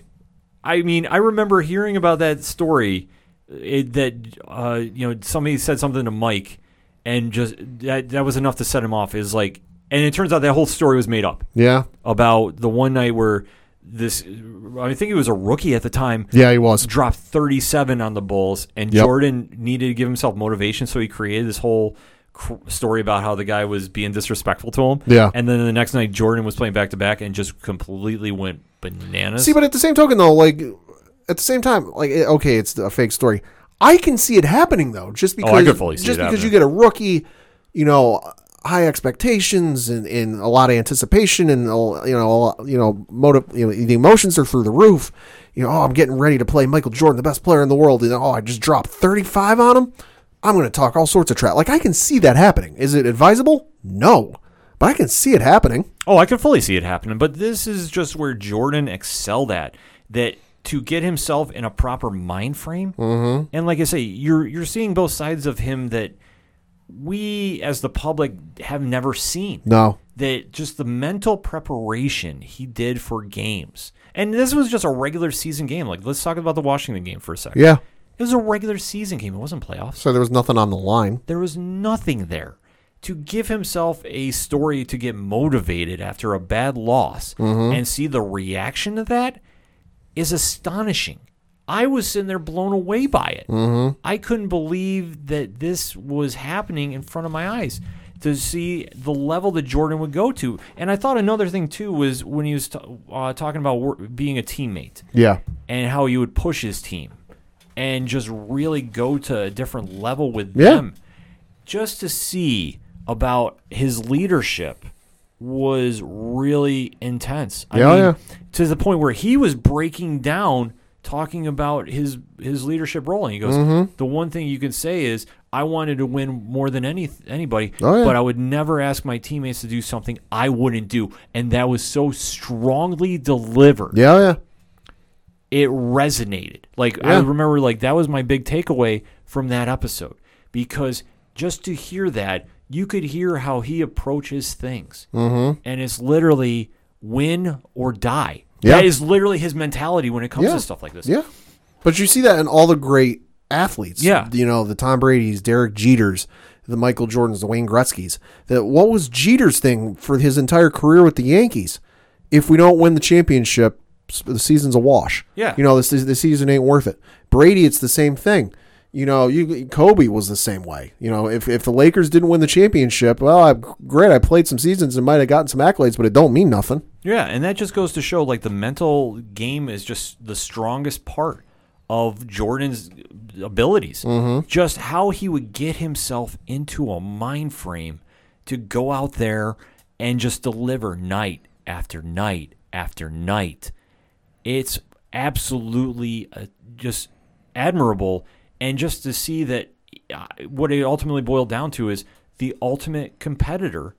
I mean, I remember hearing about that story. It, that uh, you know, somebody said something to Mike, and just that that was enough to set him off. Is like, and it turns out that whole story was made up. Yeah, about the one night where this, I think he was a rookie at the time. Yeah, he was dropped thirty-seven on the Bulls, and yep. Jordan needed to give himself motivation, so he created this whole cr- story about how the guy was being disrespectful to him. Yeah, and then the next night Jordan was playing back to back and just completely went bananas. See, but at the same token though, like. At the same time, like okay, it's a fake story. I can see it happening though, just because oh, I could fully see just it because happening. You get a rookie, you know, high expectations and, and a lot of anticipation, and you know, you know, motive, you know, the emotions are through the roof. You know, oh, I'm getting ready to play Michael Jordan, the best player in the world, and oh, I just dropped thirty-five on him. I'm going to talk all sorts of trash. Like I can see that happening. Is it advisable? No. But I can see it happening. Oh, I can fully see it happening. But this is just where Jordan excelled at. That. To get himself in a proper mind frame. Mm-hmm. And like I say, you're you're seeing both sides of him that we as the public have never seen. No. That just the mental preparation he did for games. And this was just a regular season game. Like, let's talk about the Washington game for a second. Yeah. It was a regular season game. It wasn't playoffs. So there was nothing on the line. There was nothing there. To give himself a story to get motivated after a bad loss mm-hmm. and see the reaction to that. Is astonishing. I was sitting there blown away by it. Mm-hmm. I couldn't believe that this was happening in front of my eyes to see the level that Jordan would go to. And I thought another thing, too, was when he was t- uh, talking about wor- being a teammate. Yeah. And how he would push his team and just really go to a different level with yeah. them. Just to see about his leadership was really intense. I yeah, mean, yeah. To the point where he was breaking down, talking about his his leadership role. And he goes, mm-hmm. the one thing you can say is, I wanted to win more than any anybody, oh, yeah. but I would never ask my teammates to do something I wouldn't do. And that was so strongly delivered. Yeah, yeah. It resonated. Like, yeah. I remember, like, that was my big takeaway from that episode. Because just to hear that, you could hear how he approaches things. Mm-hmm. And it's literally win or die. Yeah. That is literally his mentality when it comes yeah. to stuff like this. Yeah. But you see that in all the great athletes. Yeah. You know, the Tom Brady's, Derek Jeter's, the Michael Jordan's, the Wayne Gretzky's. That what was Jeter's thing for his entire career with the Yankees? If we don't win the championship, the season's a wash. Yeah. You know, this the season ain't worth it. Brady, it's the same thing. You know, you Kobe was the same way. You know, if if the Lakers didn't win the championship, well, I, great, I played some seasons and might have gotten some accolades, but it don't mean nothing. Yeah, and that just goes to show, like, the mental game is just the strongest part of Jordan's abilities. Mm-hmm. Just how he would get himself into a mind frame to go out there and just deliver night after night after night. It's absolutely uh, just admirable. And just to see that what it ultimately boiled down to is the ultimate competitor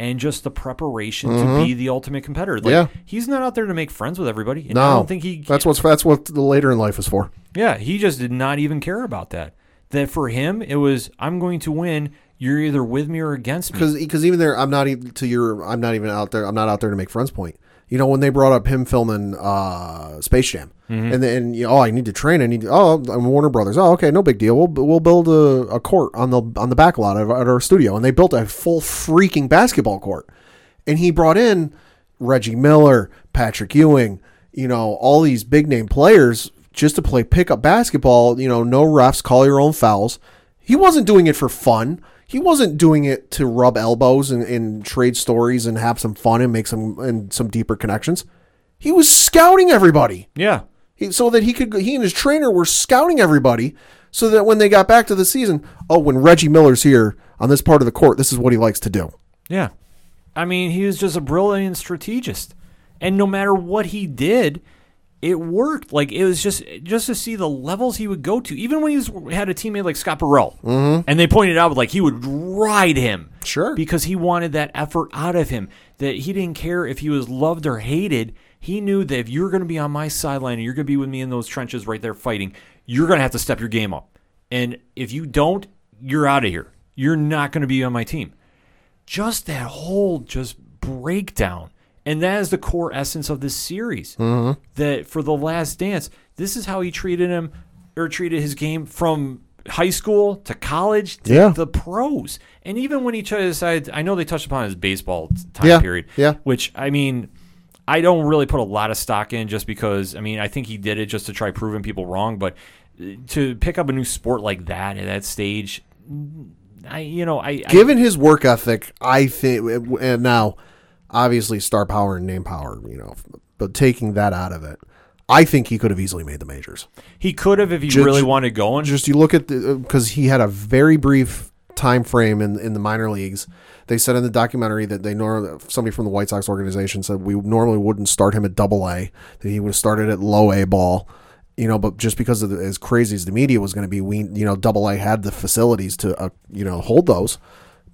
and just the preparation mm-hmm. to be the ultimate competitor. Like, yeah. He's not out there to make friends with everybody. And no. I don't think he... That's, what's, that's what the later in life is for. Yeah, he just did not even care about that. That for him, it was, I'm going to win. You're either with me or against me. Because even there, I'm not even to your, I'm not even out there. I'm not out there to make friends point. You know, when they brought up him filming uh, Space Jam, mm-hmm. and then, you know, oh, I need to train. I need to, oh, I'm Warner Brothers. Oh, okay, no big deal. We'll we'll build a, a court on the on the back lot of, at our studio, and they built a full freaking basketball court. And he brought in Reggie Miller, Patrick Ewing, you know, all these big name players just to play pickup basketball, you know, no refs, call your own fouls. He wasn't doing it for fun. He wasn't doing it to rub elbows and, and trade stories and have some fun and make some and some deeper connections. He was scouting everybody. Yeah. He, so that he could, he and his trainer were scouting everybody so that when they got back to the season, oh, when Reggie Miller's here on this part of the court, this is what he likes to do. Yeah. I mean, he was just a brilliant strategist. And no matter what he did, it worked. Like, it was just just to see the levels he would go to. Even when he was, had a teammate like Scott Burrell, mm-hmm. and they pointed out, like, he would ride him. Sure. Because he wanted that effort out of him, that he didn't care if he was loved or hated. He knew that if you're going to be on my sideline and you're going to be with me in those trenches right there fighting, you're going to have to step your game up. And if you don't, you're out of here. You're not going to be on my team. Just that whole just breakdown. And that is the core essence of this series. Mm-hmm. That for The Last Dance, this is how he treated him or treated his game from high school to college to yeah. the pros. And even when he decided, I know they touched upon his baseball time yeah. period, yeah. which, I mean, I don't really put a lot of stock in just because, I mean, I think he did it just to try proving people wrong. But to pick up a new sport like that at that stage, I, you know, I. Given I, his work ethic, I think, and now. Obviously, star power and name power, you know, but taking that out of it, I think he could have easily made the majors. He could have if he just, really wanted going. Just you look at the, because he had a very brief time frame in, in the minor leagues. They said in the documentary that they normally, somebody from the White Sox organization said we normally wouldn't start him at double A, that he would have started at low A ball, you know, but just because of the, as crazy as the media was going to be, we, you know, double A had the facilities to, uh, you know, hold those.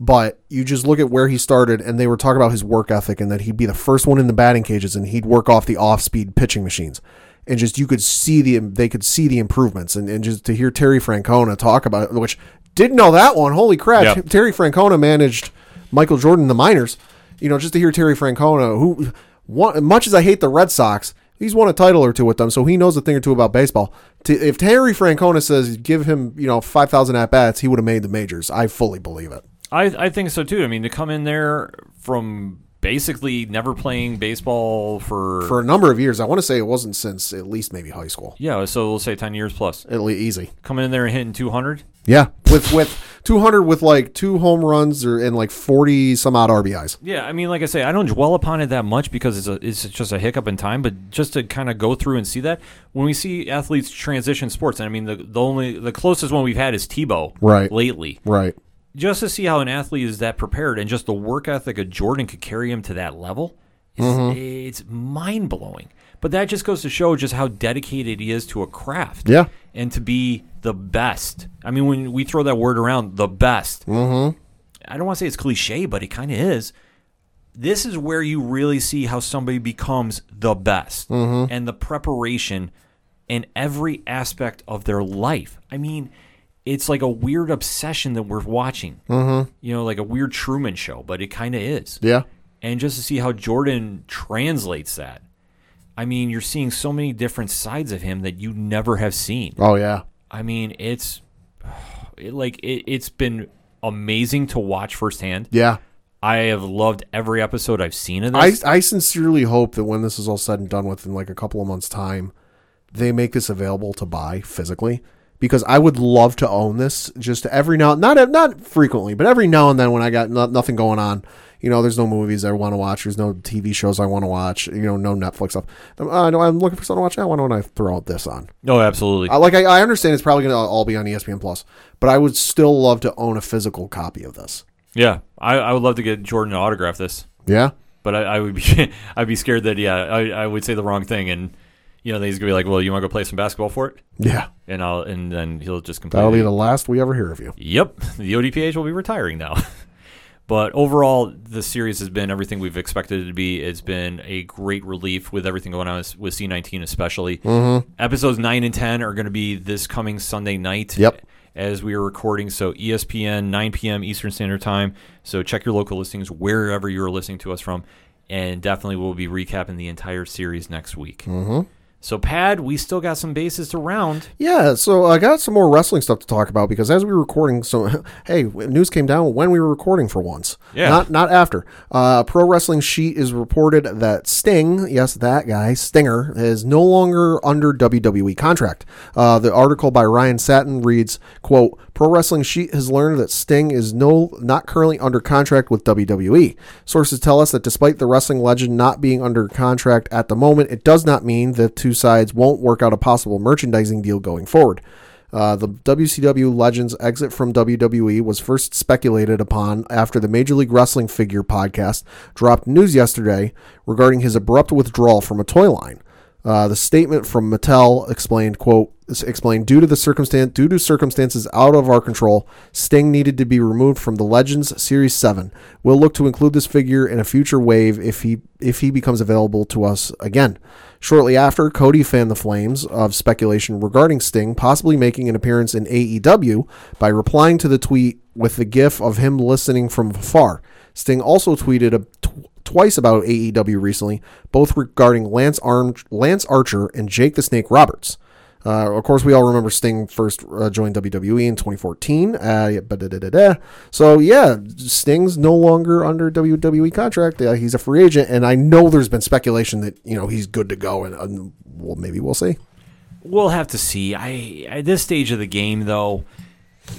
But you just look at where he started, and they were talking about his work ethic and that he'd be the first one in the batting cages and he'd work off the off-speed pitching machines. And just you could see the they could see the improvements. And, and just to hear Terry Francona talk about it, which didn't know that one. Holy crap. Yep. Terry Francona managed Michael Jordan in the minors. You know, just to hear Terry Francona, who, one, much as I hate the Red Sox, he's won a title or two with them, so he knows a thing or two about baseball. To, if Terry Francona says give him, you know, five thousand at-bats, he would have made the majors. I fully believe it. I, I think so, too. I mean, to come in there from basically never playing baseball for... For a number of years. I want to say it wasn't since at least maybe high school. Yeah, so we'll say ten years plus. At least easy. Coming in there and hitting two hundred? Yeah, with with two hundred with like two home runs or and like forty-some-odd R B Is. Yeah, I mean, like I say, I don't dwell upon it that much because it's a, it's just a hiccup in time, but just to kind of go through and see that, when we see athletes transition sports, and I mean, the, the only the closest one we've had is Tebow right. lately. Right. Just to see how an athlete is that prepared and just the work ethic of Jordan could carry him to that level, it's, mm-hmm. it's mind-blowing. But that just goes to show just how dedicated he is to a craft yeah. and to be the best. I mean, when we throw that word around, the best, mm-hmm. I don't want to say it's cliche, but it kind of is. This is where you really see how somebody becomes the best mm-hmm. and the preparation in every aspect of their life. I mean... It's like a weird obsession that we're watching, mm-hmm. you know, like a weird Truman Show, but it kind of is. Yeah. And just to see how Jordan translates that, I mean, you're seeing so many different sides of him that you never have seen. Oh, yeah. I mean, it's it, like it, it's been amazing to watch firsthand. Yeah. I have loved every episode I've seen of this. I, I sincerely hope that when this is all said and done within like a couple of months' time, they make this available to buy physically. Because I would love to own this just every now, not not frequently, but every now and then when I got no, nothing going on, you know, there's no movies I want to watch, there's no T V shows I want to watch, you know, no Netflix stuff. I uh, know I'm looking for something to watch now. Why don't I throw this on? No, absolutely. I, like I, I understand it's probably going to all be on E S P N Plus, but I would still love to own a physical copy of this. Yeah, I, I would love to get Jordan to autograph this. Yeah, but I, I would be I'd be scared that yeah I, I would say the wrong thing and. You know, he's going to be like, well, you want to go play some basketball for it? Yeah. And I'll and then he'll just complain. That'll be the last we ever hear of you. Yep. The O D P H will be retiring now. But overall, the series has been everything we've expected it to be. It's been a great relief with everything going on with C nineteen especially. Mm-hmm. Episodes nine and ten are going to be this coming Sunday night. Yep. As we are recording, so E S P N, nine p.m. Eastern Standard Time. So check your local listings wherever you're listening to us from. And definitely we'll be recapping the entire series next week. Mm-hmm. So, Pad, we still got some bases to round. Yeah, so I got some more wrestling stuff to talk about because as we were recording, so, hey, news came down when we were recording for once. Yeah. Not not after. Uh, Pro Wrestling Sheet is reported that Sting, yes, that guy, Stinger, is no longer under W W E contract. Uh, the article by Ryan Satin reads, quote, Pro Wrestling Sheet has learned that Sting is no not currently under contract with W W E. Sources tell us that despite the wrestling legend not being under contract at the moment, it does not mean the two sides won't work out a possible merchandising deal going forward. Uh, the W C W legend's exit from W W E was first speculated upon after the Major League Wrestling Figure podcast dropped news yesterday regarding his abrupt withdrawal from a toy line. Uh, the statement from Mattel explained, quote, explained, due to the circumstance, due to circumstances out of our control, Sting needed to be removed from the Legends Series seven. We'll look to include this figure in a future wave if he if he becomes available to us again. Shortly after, Cody fanned the flames of speculation regarding Sting possibly making an appearance in A E W by replying to the tweet with the gif of him listening from afar. Sting also tweeted a tw- twice about A E W recently, both regarding Lance, Arm- Lance Archer and Jake the Snake Roberts. Uh, of course, we all remember Sting first uh, joined W W E in twenty fourteen. Uh, so, yeah, Sting's no longer under W W E contract. Uh, he's a free agent, and I know there's been speculation that, you know, he's good to go, and uh, well, maybe we'll see. We'll have to see. I at this stage of the game, though,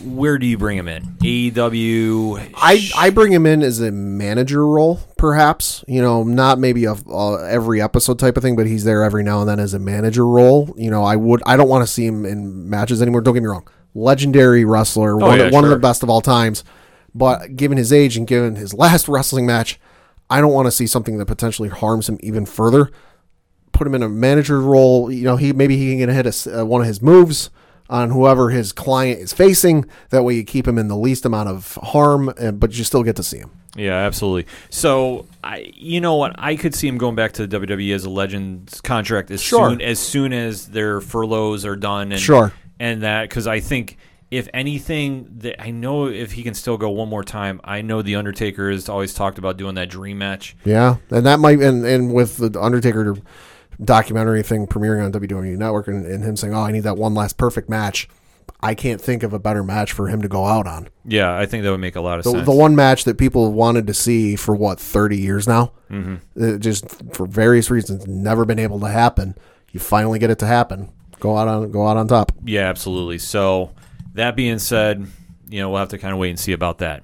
where do you bring him in? A E W? I, I bring him in as a manager role, perhaps. You know, not maybe a, a every episode type of thing, but he's there every now and then as a manager role. You know, I would I don't want to see him in matches anymore. Don't get me wrong. Legendary wrestler, oh, one, yeah, one sure. of the best of all times. But given his age and given his last wrestling match, I don't want to see something that potentially harms him even further. Put him in a manager role. You know, he maybe he can hit a, uh, one of his moves on whoever his client is facing. That way you keep him in the least amount of harm, but you still get to see him. Yeah, absolutely. So, I, you know what? I could see him going back to the W W E as a Legends contract as, sure. soon, as soon as their furloughs are done. And, sure. And that, because I think, if anything, that I know if he can still go one more time, I know The Undertaker has always talked about doing that dream match. Yeah, and that might, and, and with The Undertaker documentary thing premiering on W W E Network and, and him saying, oh, I need that one last perfect match. I can't think of a better match for him to go out on. Yeah, I think that would make a lot of the, sense. The one match that people wanted to see for, what, thirty years now? Mm-hmm. It just, for various reasons, never been able to happen. You finally get it to happen. Go out on, go out on top. Yeah, absolutely. So that being said, you know, we'll have to kind of wait and see about that.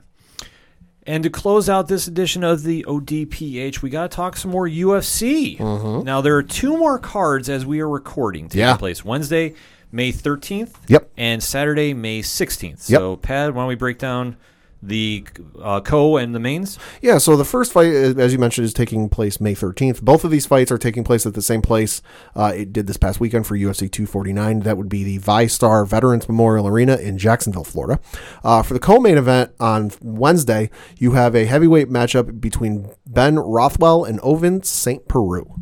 And to close out this edition of the O D P H, we got to talk some more U F C. Mm-hmm. Now, there are two more cards as we are recording taking yeah. place. Wednesday, May thirteenth, yep. and Saturday, May sixteenth. Yep. So, Pat, why don't we break down the uh, co and the mains? Yeah, so the first fight, as you mentioned, is taking place May thirteenth. Both of these fights are taking place at the same place uh, it did this past weekend for U F C two forty-nine. That would be the ViStar Veterans Memorial Arena in Jacksonville, Florida. Uh, for the co-main event on Wednesday, you have a heavyweight matchup between Ben Rothwell and Ovin Saint Peru.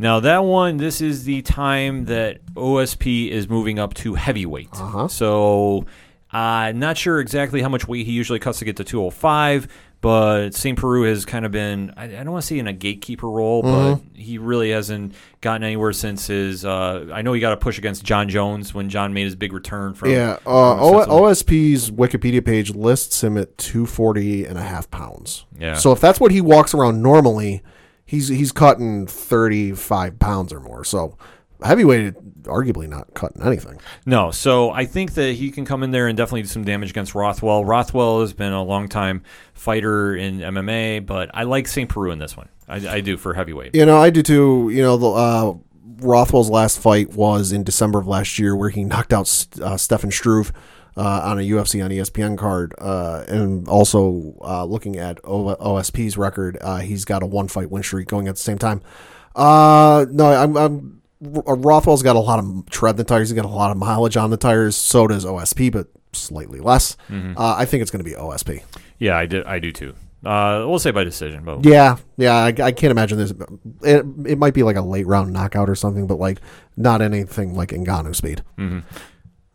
Now, that one, this is the time that O S P is moving up to heavyweight. Uh-huh. So, Uh, not sure exactly how much weight he usually cuts to get to two oh five, but Saint Peru has kind of been, I, I don't want to say in a gatekeeper role, mm-hmm. but he really hasn't gotten anywhere since his, uh, I know he got a push against John Jones when John made his big return from. Yeah, uh, from o- O S P's Wikipedia page lists him at two forty and a half pounds. Yeah. So if that's what he walks around normally, he's, he's cutting thirty-five pounds or more, so heavyweight, arguably not cutting anything. No, so I think that he can come in there and definitely do some damage against Rothwell. Rothwell has been a long-time fighter in M M A, but I like Saint Peru in this one. I, I do for heavyweight. You know, I do too. You know, the, uh, Rothwell's last fight was in December of last year where he knocked out uh, Stefan Struve uh, on a U F C on E S P N card. Uh, and also uh, looking at o- OSP's record, uh, he's got a one-fight win streak going at the same time. Uh, no, I'm... I'm Rothwell's got a lot of tread in the tires. He's got a lot of mileage on the tires. So does O S P, but slightly less. Mm-hmm. Uh, I think it's going to be O S P. Yeah, I do, I do too. Uh, we'll say by decision. But yeah, yeah, I, I can't imagine this. It, it might be like a late round knockout or something, but like not anything like Ngannou speed. Mm-hmm.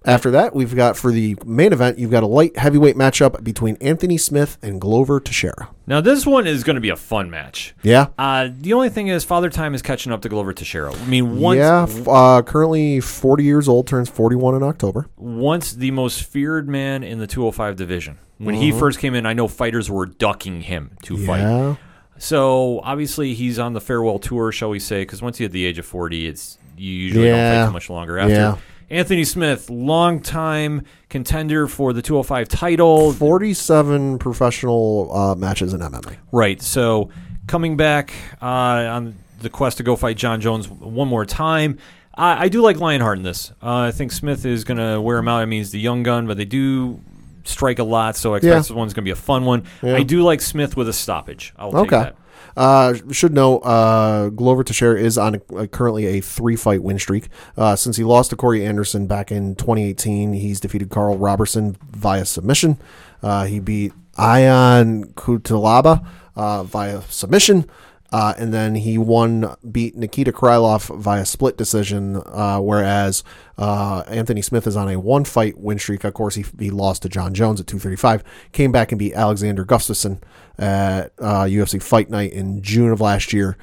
After that, we've got, for the main event, you've got a light heavyweight matchup between Anthony Smith and Glover Teixeira. Now, this one is going to be a fun match. Yeah. Uh, the only thing is, Father Time is catching up to Glover Teixeira. I mean, once... Yeah, uh, currently forty years old, turns forty-one in October. Once the most feared man in the two oh five division. When mm-hmm. he first came in, I know fighters were ducking him to yeah. fight. So, obviously, he's on the farewell tour, shall we say, because once you hit the age of forty, it's you usually yeah. don't fight too much longer after. Yeah. Anthony Smith, longtime contender for the two oh five title. forty-seven professional uh, matches in M M A. Right. So coming back uh, on the quest to go fight John Jones one more time. I, I do like Lionheart in this. Uh, I think Smith is going to wear him out. I mean, he's the young gun, but they do strike a lot. So I expect yeah. this one's going to be a fun one. Yeah. I do like Smith with a stoppage. I'll okay. take that. Uh, should know uh, Glover Teixeira is on a, uh, currently a three-fight win streak. Uh, since he lost to Corey Anderson back in twenty eighteen, he's defeated Carl Robertson via submission. Uh, he beat Ion Kutalaba uh, via submission. Uh, and then he won, beat Nikita Krylov via split decision, uh, whereas uh, Anthony Smith is on a one-fight win streak. Of course, he, he lost to John Jones at two thirty-five, came back and beat Alexander Gustafsson at uh, U F C Fight Night in June of last year.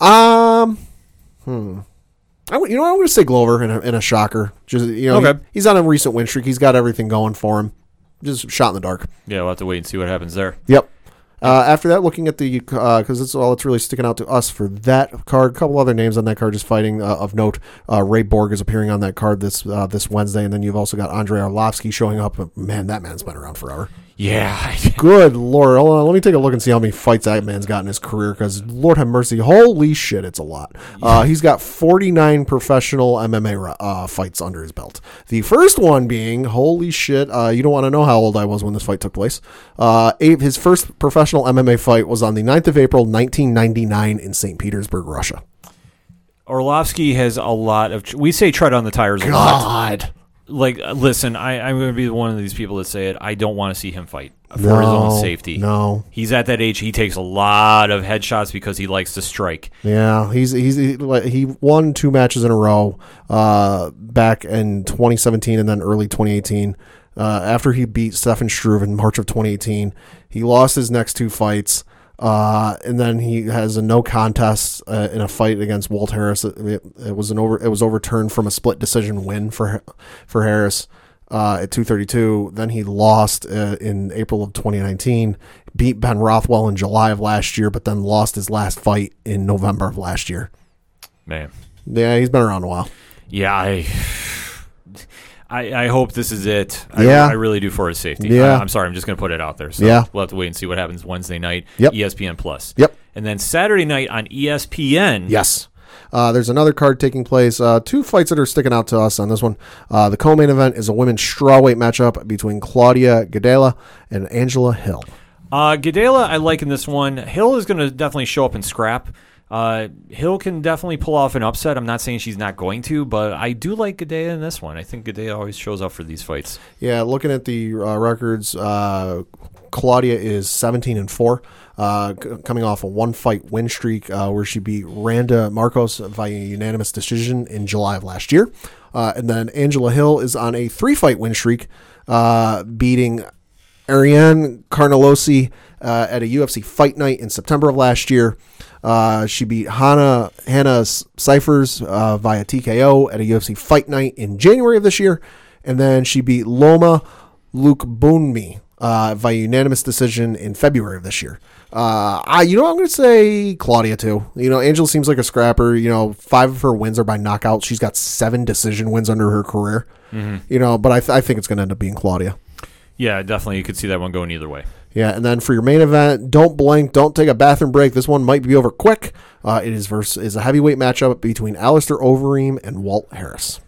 Um, hmm. I w- you know, I'm going to say Glover in a, in a shocker. Just you know, okay. he, he's on a recent win streak. He's got everything going for him. Just shot in the dark. Yeah, we'll have to wait and see what happens there. Yep. Uh, after that, looking at the, because uh, it's all that's really sticking out to us for that card. A couple other names on that card just fighting uh, of note. Uh, Ray Borg is appearing on that card this uh, this Wednesday, and then you've also got Andrei Arlovsky showing up. Man, that man's been around forever. Yeah. Good Lord. Hold on, let me take a look and see how many fights that man's got in his career, because Lord have mercy. Holy shit, it's a lot. Uh, he's got forty-nine professional M M A uh, fights under his belt. The first one being, holy shit, uh, you don't want to know how old I was when this fight took place. Uh, his first professional M M A fight was on the ninth of April, nineteen ninety-nine in Saint Petersburg, Russia. Orlovsky has a lot of... We say tread on the tires a lot. God. Like, listen, I, I'm going to be one of these people that say it. I don't want to see him fight for no, his own safety. No, he's at that age. He takes a lot of headshots because he likes to strike. Yeah, he's he's he, he won two matches in a row uh, back in twenty seventeen and then early twenty eighteen. Uh, after he beat Stefan Struve in March of twenty eighteen, he lost his next two fights. Uh, and then he has a no contest uh, in a fight against Walt Harris. It, it was an over. It was overturned from a split decision win for for Harris uh, at two thirty-two. Then he lost uh, in April of twenty nineteen. Beat Ben Rothwell in July of last year, but then lost his last fight in November of last year. Man, yeah, he's been around a while. Yeah, I, I, I hope this is it. I, yeah. I really do for his safety. Yeah. I, I'm sorry. I'm just going to put it out there. So yeah. We'll have to wait and see what happens Wednesday night. Yep. E S P N Plus. Yep. And then Saturday night on E S P N. Yes. Uh, there's another card taking place. Uh, two fights that are sticking out to us on this one. Uh, the co-main event is a women's strawweight matchup between Claudia Gadela and Angela Hill. Uh, Gadela, I like in this one. Hill is going to definitely show up and scrap. Uh, Hill can definitely pull off an upset. I'm not saying she's not going to, but I do like Gadea in this one. I think Gadea always shows up for these fights. Yeah, looking at the uh, records, uh, Claudia is seventeen and four, uh, c- coming off a one-fight win streak uh, where she beat Randa Marcos via unanimous decision in July of last year. Uh, and then Angela Hill is on a three-fight win streak, uh, beating Ariane Carnelosi uh, at a U F C Fight Night in September of last year. Uh, she beat Hannah, Hannah Cyphers uh, via T K O at a U F C Fight Night in January of this year. And then she beat Loma Lukbunmi uh, via unanimous decision in February of this year. Uh, I, you know, I'm going to say Claudia, too. You know, Angela seems like a scrapper. You know, five of her wins are by knockout. She's got seven decision wins under her career. Mm-hmm. You know, but I, th- I think it's going to end up being Claudia. Yeah, definitely. You could see that one going either way. Yeah, and then for your main event, don't blink, don't take a bathroom break. This one might be over quick. Uh, it is versus is a heavyweight matchup between Alistair Overeem and Walt Harris.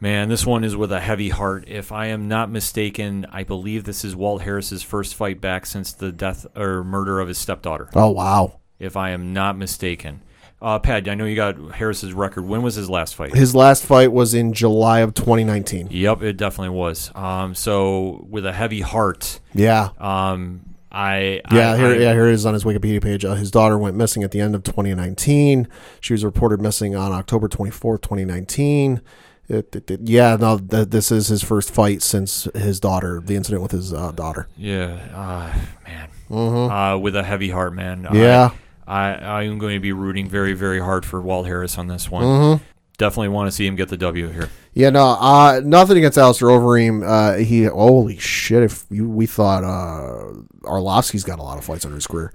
Man, this one is with a heavy heart. If I am not mistaken, I believe this is Walt Harris's first fight back since the death or murder of his stepdaughter. Oh, wow. If I am not mistaken. Uh, Pat, I know you got Harris's record. When was his last fight? His last fight was in July of twenty nineteen. Yep, it definitely was. Um, so with a heavy heart. Yeah. Um, I yeah. I, here, I, yeah. Here it is on his Wikipedia page. Uh, his daughter went missing at the end of twenty nineteen. She was reported missing on October twenty-fourth, twenty nineteen. It, it, it, yeah, no, th- this is his first fight since his daughter, the incident with his uh, daughter. Yeah, uh, man. Mm-hmm. Uh, with a heavy heart, man. Yeah. I, I, I am going to be rooting very, very hard for Walt Harris on this one. Mm-hmm. Definitely want to see him get the W here. Yeah, no, uh, nothing against Alistair Overeem. Uh, he, holy shit, if you, we thought uh, Arlovsky's got a lot of fights under his career.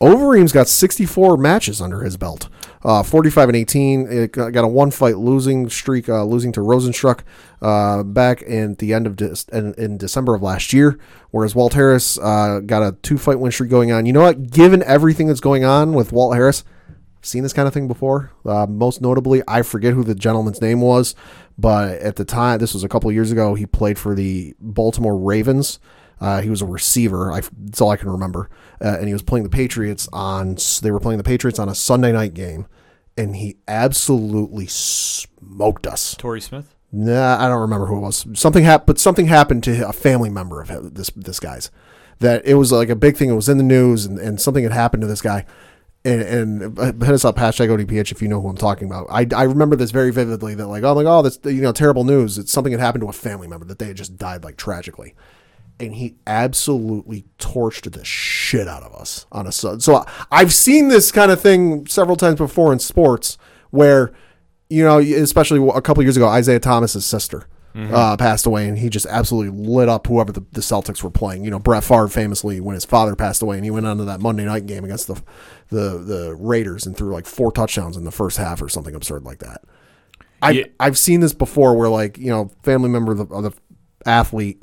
Overeem's got sixty-four matches under his belt, uh, forty-five and eighteen. It got a one-fight losing streak, uh, losing to Rozenstruik uh, back in the end of de- in, in December of last year. Whereas Walt Harris uh, got a two-fight win streak going on. You know what? Given everything that's going on with Walt Harris, I've seen this kind of thing before. Uh, most notably, I forget who the gentleman's name was, but at the time, this was a couple of years ago. He played for the Baltimore Ravens. Uh, he was a receiver. I, that's all I can remember. Uh, and he was playing the Patriots on. They were playing the Patriots on a Sunday night game, and he absolutely smoked us. Torrey Smith? Nah, I don't remember who it was. Something happened, but something happened to a family member of this this guy's. That it was like a big thing. It was in the news, and, and something had happened to this guy. And, and hit us up, hashtag O D P H, if you know who I'm talking about. I, I remember this very vividly. That like, oh my god, that's, you know, terrible news. It's something that happened to a family member that they had just died like tragically. And he absolutely torched the shit out of us on a sudden. So I've seen this kind of thing several times before in sports where, you know, especially a couple of years ago, Isaiah Thomas's sister mm-hmm. uh, passed away, and he just absolutely lit up whoever the, the Celtics were playing. You know, Brett Favre famously, when his father passed away, and he went on to that Monday night game against the the the Raiders and threw like four touchdowns in the first half or something absurd like that. I've, yeah. I've seen this before where, like, you know, family member of the, of the athlete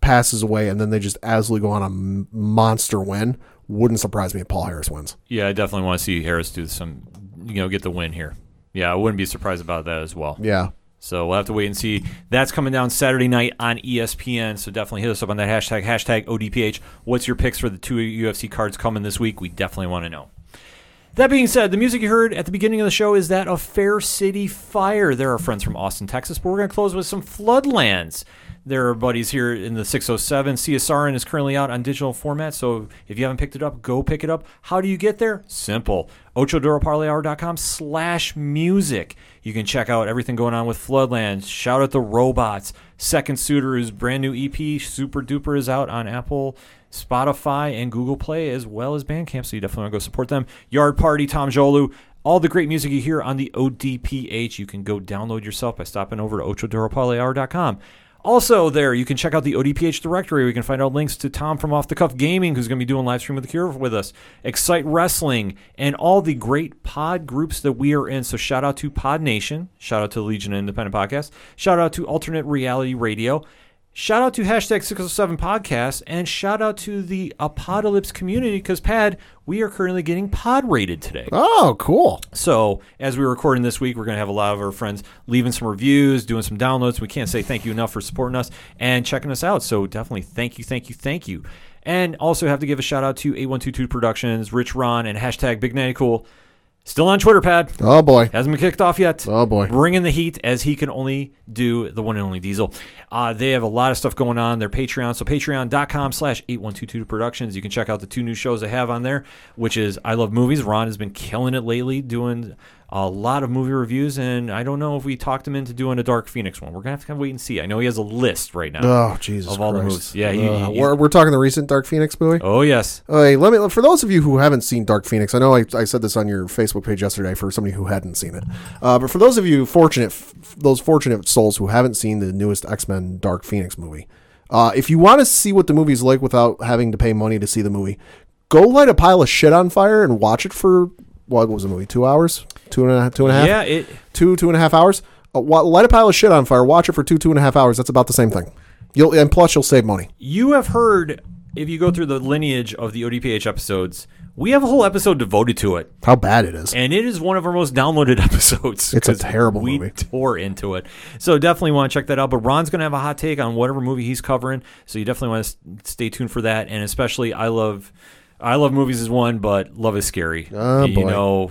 passes away, and then they just absolutely go on a monster win. Wouldn't surprise me if Paul Harris wins. Yeah, I definitely want to see Harris do some, you know, get the win here. Yeah, I wouldn't be surprised about that as well. Yeah. So we'll have to wait and see. That's coming down Saturday night on E S P N, so definitely hit us up on that hashtag, hashtag O D P H. What's your picks for the two U F C cards coming this week? We definitely want to know. That being said, the music you heard at the beginning of the show is that of Fair City Fire. They're our friends from Austin, Texas, but we're going to close with some Floodlands. There are buddies here in the six oh seven. C S R N is currently out on digital format, so if you haven't picked it up, go pick it up. How do you get there? Simple. OchoDoroParleyHour.com slash music. You can check out everything going on with Floodlands. Shout out the Robots. Second Suitor's brand new E P, Super Duper, is out on Apple, Spotify, and Google Play, as well as Bandcamp, so you definitely want to go support them. Yard Party, Tom Jolu. All the great music you hear on the O D P H, you can go download yourself by stopping over to OchoDoroParleyHour dot com. Also there, you can check out the O D P H directory. We can find out links to Tom from Off the Cuff Gaming, who's going to be doing live stream with the Cure with us, Excite Wrestling, and all the great pod groups that we are in. So shout out to Pod Nation. Shout out to Legion Independent Podcast. Shout out to Alternate Reality Radio. Shout out to Hashtag six oh seven Podcast. And shout out to the Apocalypse community, because, Pad, we are currently getting pod rated today. Oh, cool. So as we're recording this week, we're going to have a lot of our friends leaving some reviews, doing some downloads. We can't say thank you enough for supporting us and checking us out. So definitely thank you, thank you, thank you. And also have to give a shout out to eighty-one twenty-two Productions, Rich Ron, and Hashtag Big Natty Cool. Still on Twitter, Pad. Oh, boy. Hasn't been kicked off yet. Oh, boy. Bringing the heat, as he can only do the one and only Diesel. Uh, they have a lot of stuff going on. Their Patreon. So patreon.com slash 8122 Productions. You can check out the two new shows I have on there, which is I Love Movies. Ron has been killing it lately, doing a lot of movie reviews, and I don't know if we talked him into doing a Dark Phoenix one. We're going to have to kind of wait and see. I know he has a list right now. Oh, Jesus Christ. Of all Christ. the movies. Yeah, he, uh, he, we're, we're talking the recent Dark Phoenix movie? Oh, yes. Hey, let me, for those of you who haven't seen Dark Phoenix, I know I, I said this on your Facebook page yesterday for somebody who hadn't seen it, uh, but for those of you fortunate, f- those fortunate souls who haven't seen the newest X-Men Dark Phoenix movie, uh, if you want to see what the movie's like without having to pay money to see the movie, go light a pile of shit on fire and watch it for... What was the movie? Two hours? Two and a half? Two and a half? Yeah. It, two, two and a half hours? Uh, light a pile of shit on fire. Watch it for two, two and a half hours. That's about the same thing. You'll And plus, you'll save money. You have heard, if you go through the lineage of the O D P H episodes, we have a whole episode devoted to it. How bad it is. And it is one of our most downloaded episodes. It's a terrible we movie. We tore into it. So definitely want to check that out. But Ron's going to have a hot take on whatever movie he's covering. So you definitely want to stay tuned for that. And especially, I love... I Love Movies is one, but Love is Scary. Oh, you boy. know,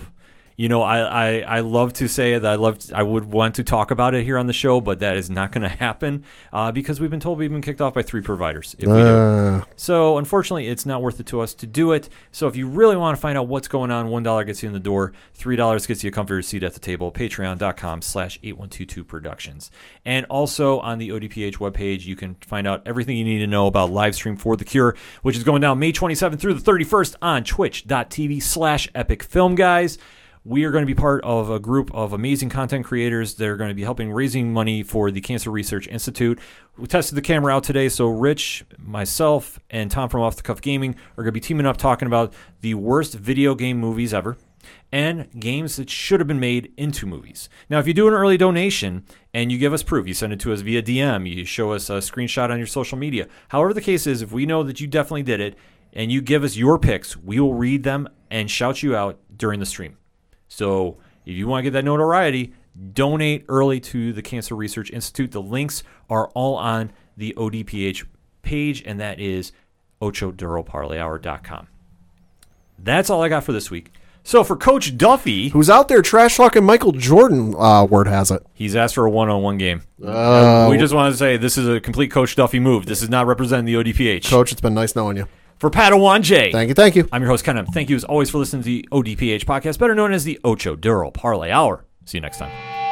you know, I, I, I love to say that I love to, I would want to talk about it here on the show, but that is not going to happen uh, because we've been told we've been kicked off by three providers. If we uh. do. So unfortunately, it's not worth it to us to do it. So if you really want to find out what's going on, one dollar gets you in the door, three dollars gets you a comfy seat at the table, patreon dot com slash eight one two two productions. And also on the O D P H webpage, you can find out everything you need to know about live stream for The Cure, which is going down May twenty-seventh through the thirty-first on twitch dot t v slash epic film guys. We are going to be part of a group of amazing content creators that are going to be helping raising money for the Cancer Research Institute. We tested the camera out today, so Rich, myself, and Tom from Off the Cuff Gaming are going to be teaming up talking about the worst video game movies ever and games that should have been made into movies. Now, if you do an early donation and you give us proof, you send it to us via D M, you show us a screenshot on your social media, however the case is, if we know that you definitely did it and you give us your picks, we will read them and shout you out during the stream. So if you want to get that notoriety, donate early to the Cancer Research Institute. The links are all on the O D P H page, and that is ocho duro parlay hour dot com. That's all I got for this week. So for Coach Duffy, who's out there trash talking Michael Jordan, uh, word has it, he's asked for a one-on-one game. Uh, we just want to say this is a complete Coach Duffy move. This is not representing the O D P H. Coach, it's been nice knowing you. For Padawan J. Thank you, thank you. I'm your host, Kenem. Thank you as always for listening to the O D P H podcast, better known as the Ocho Duro Parlay Hour. See you next time.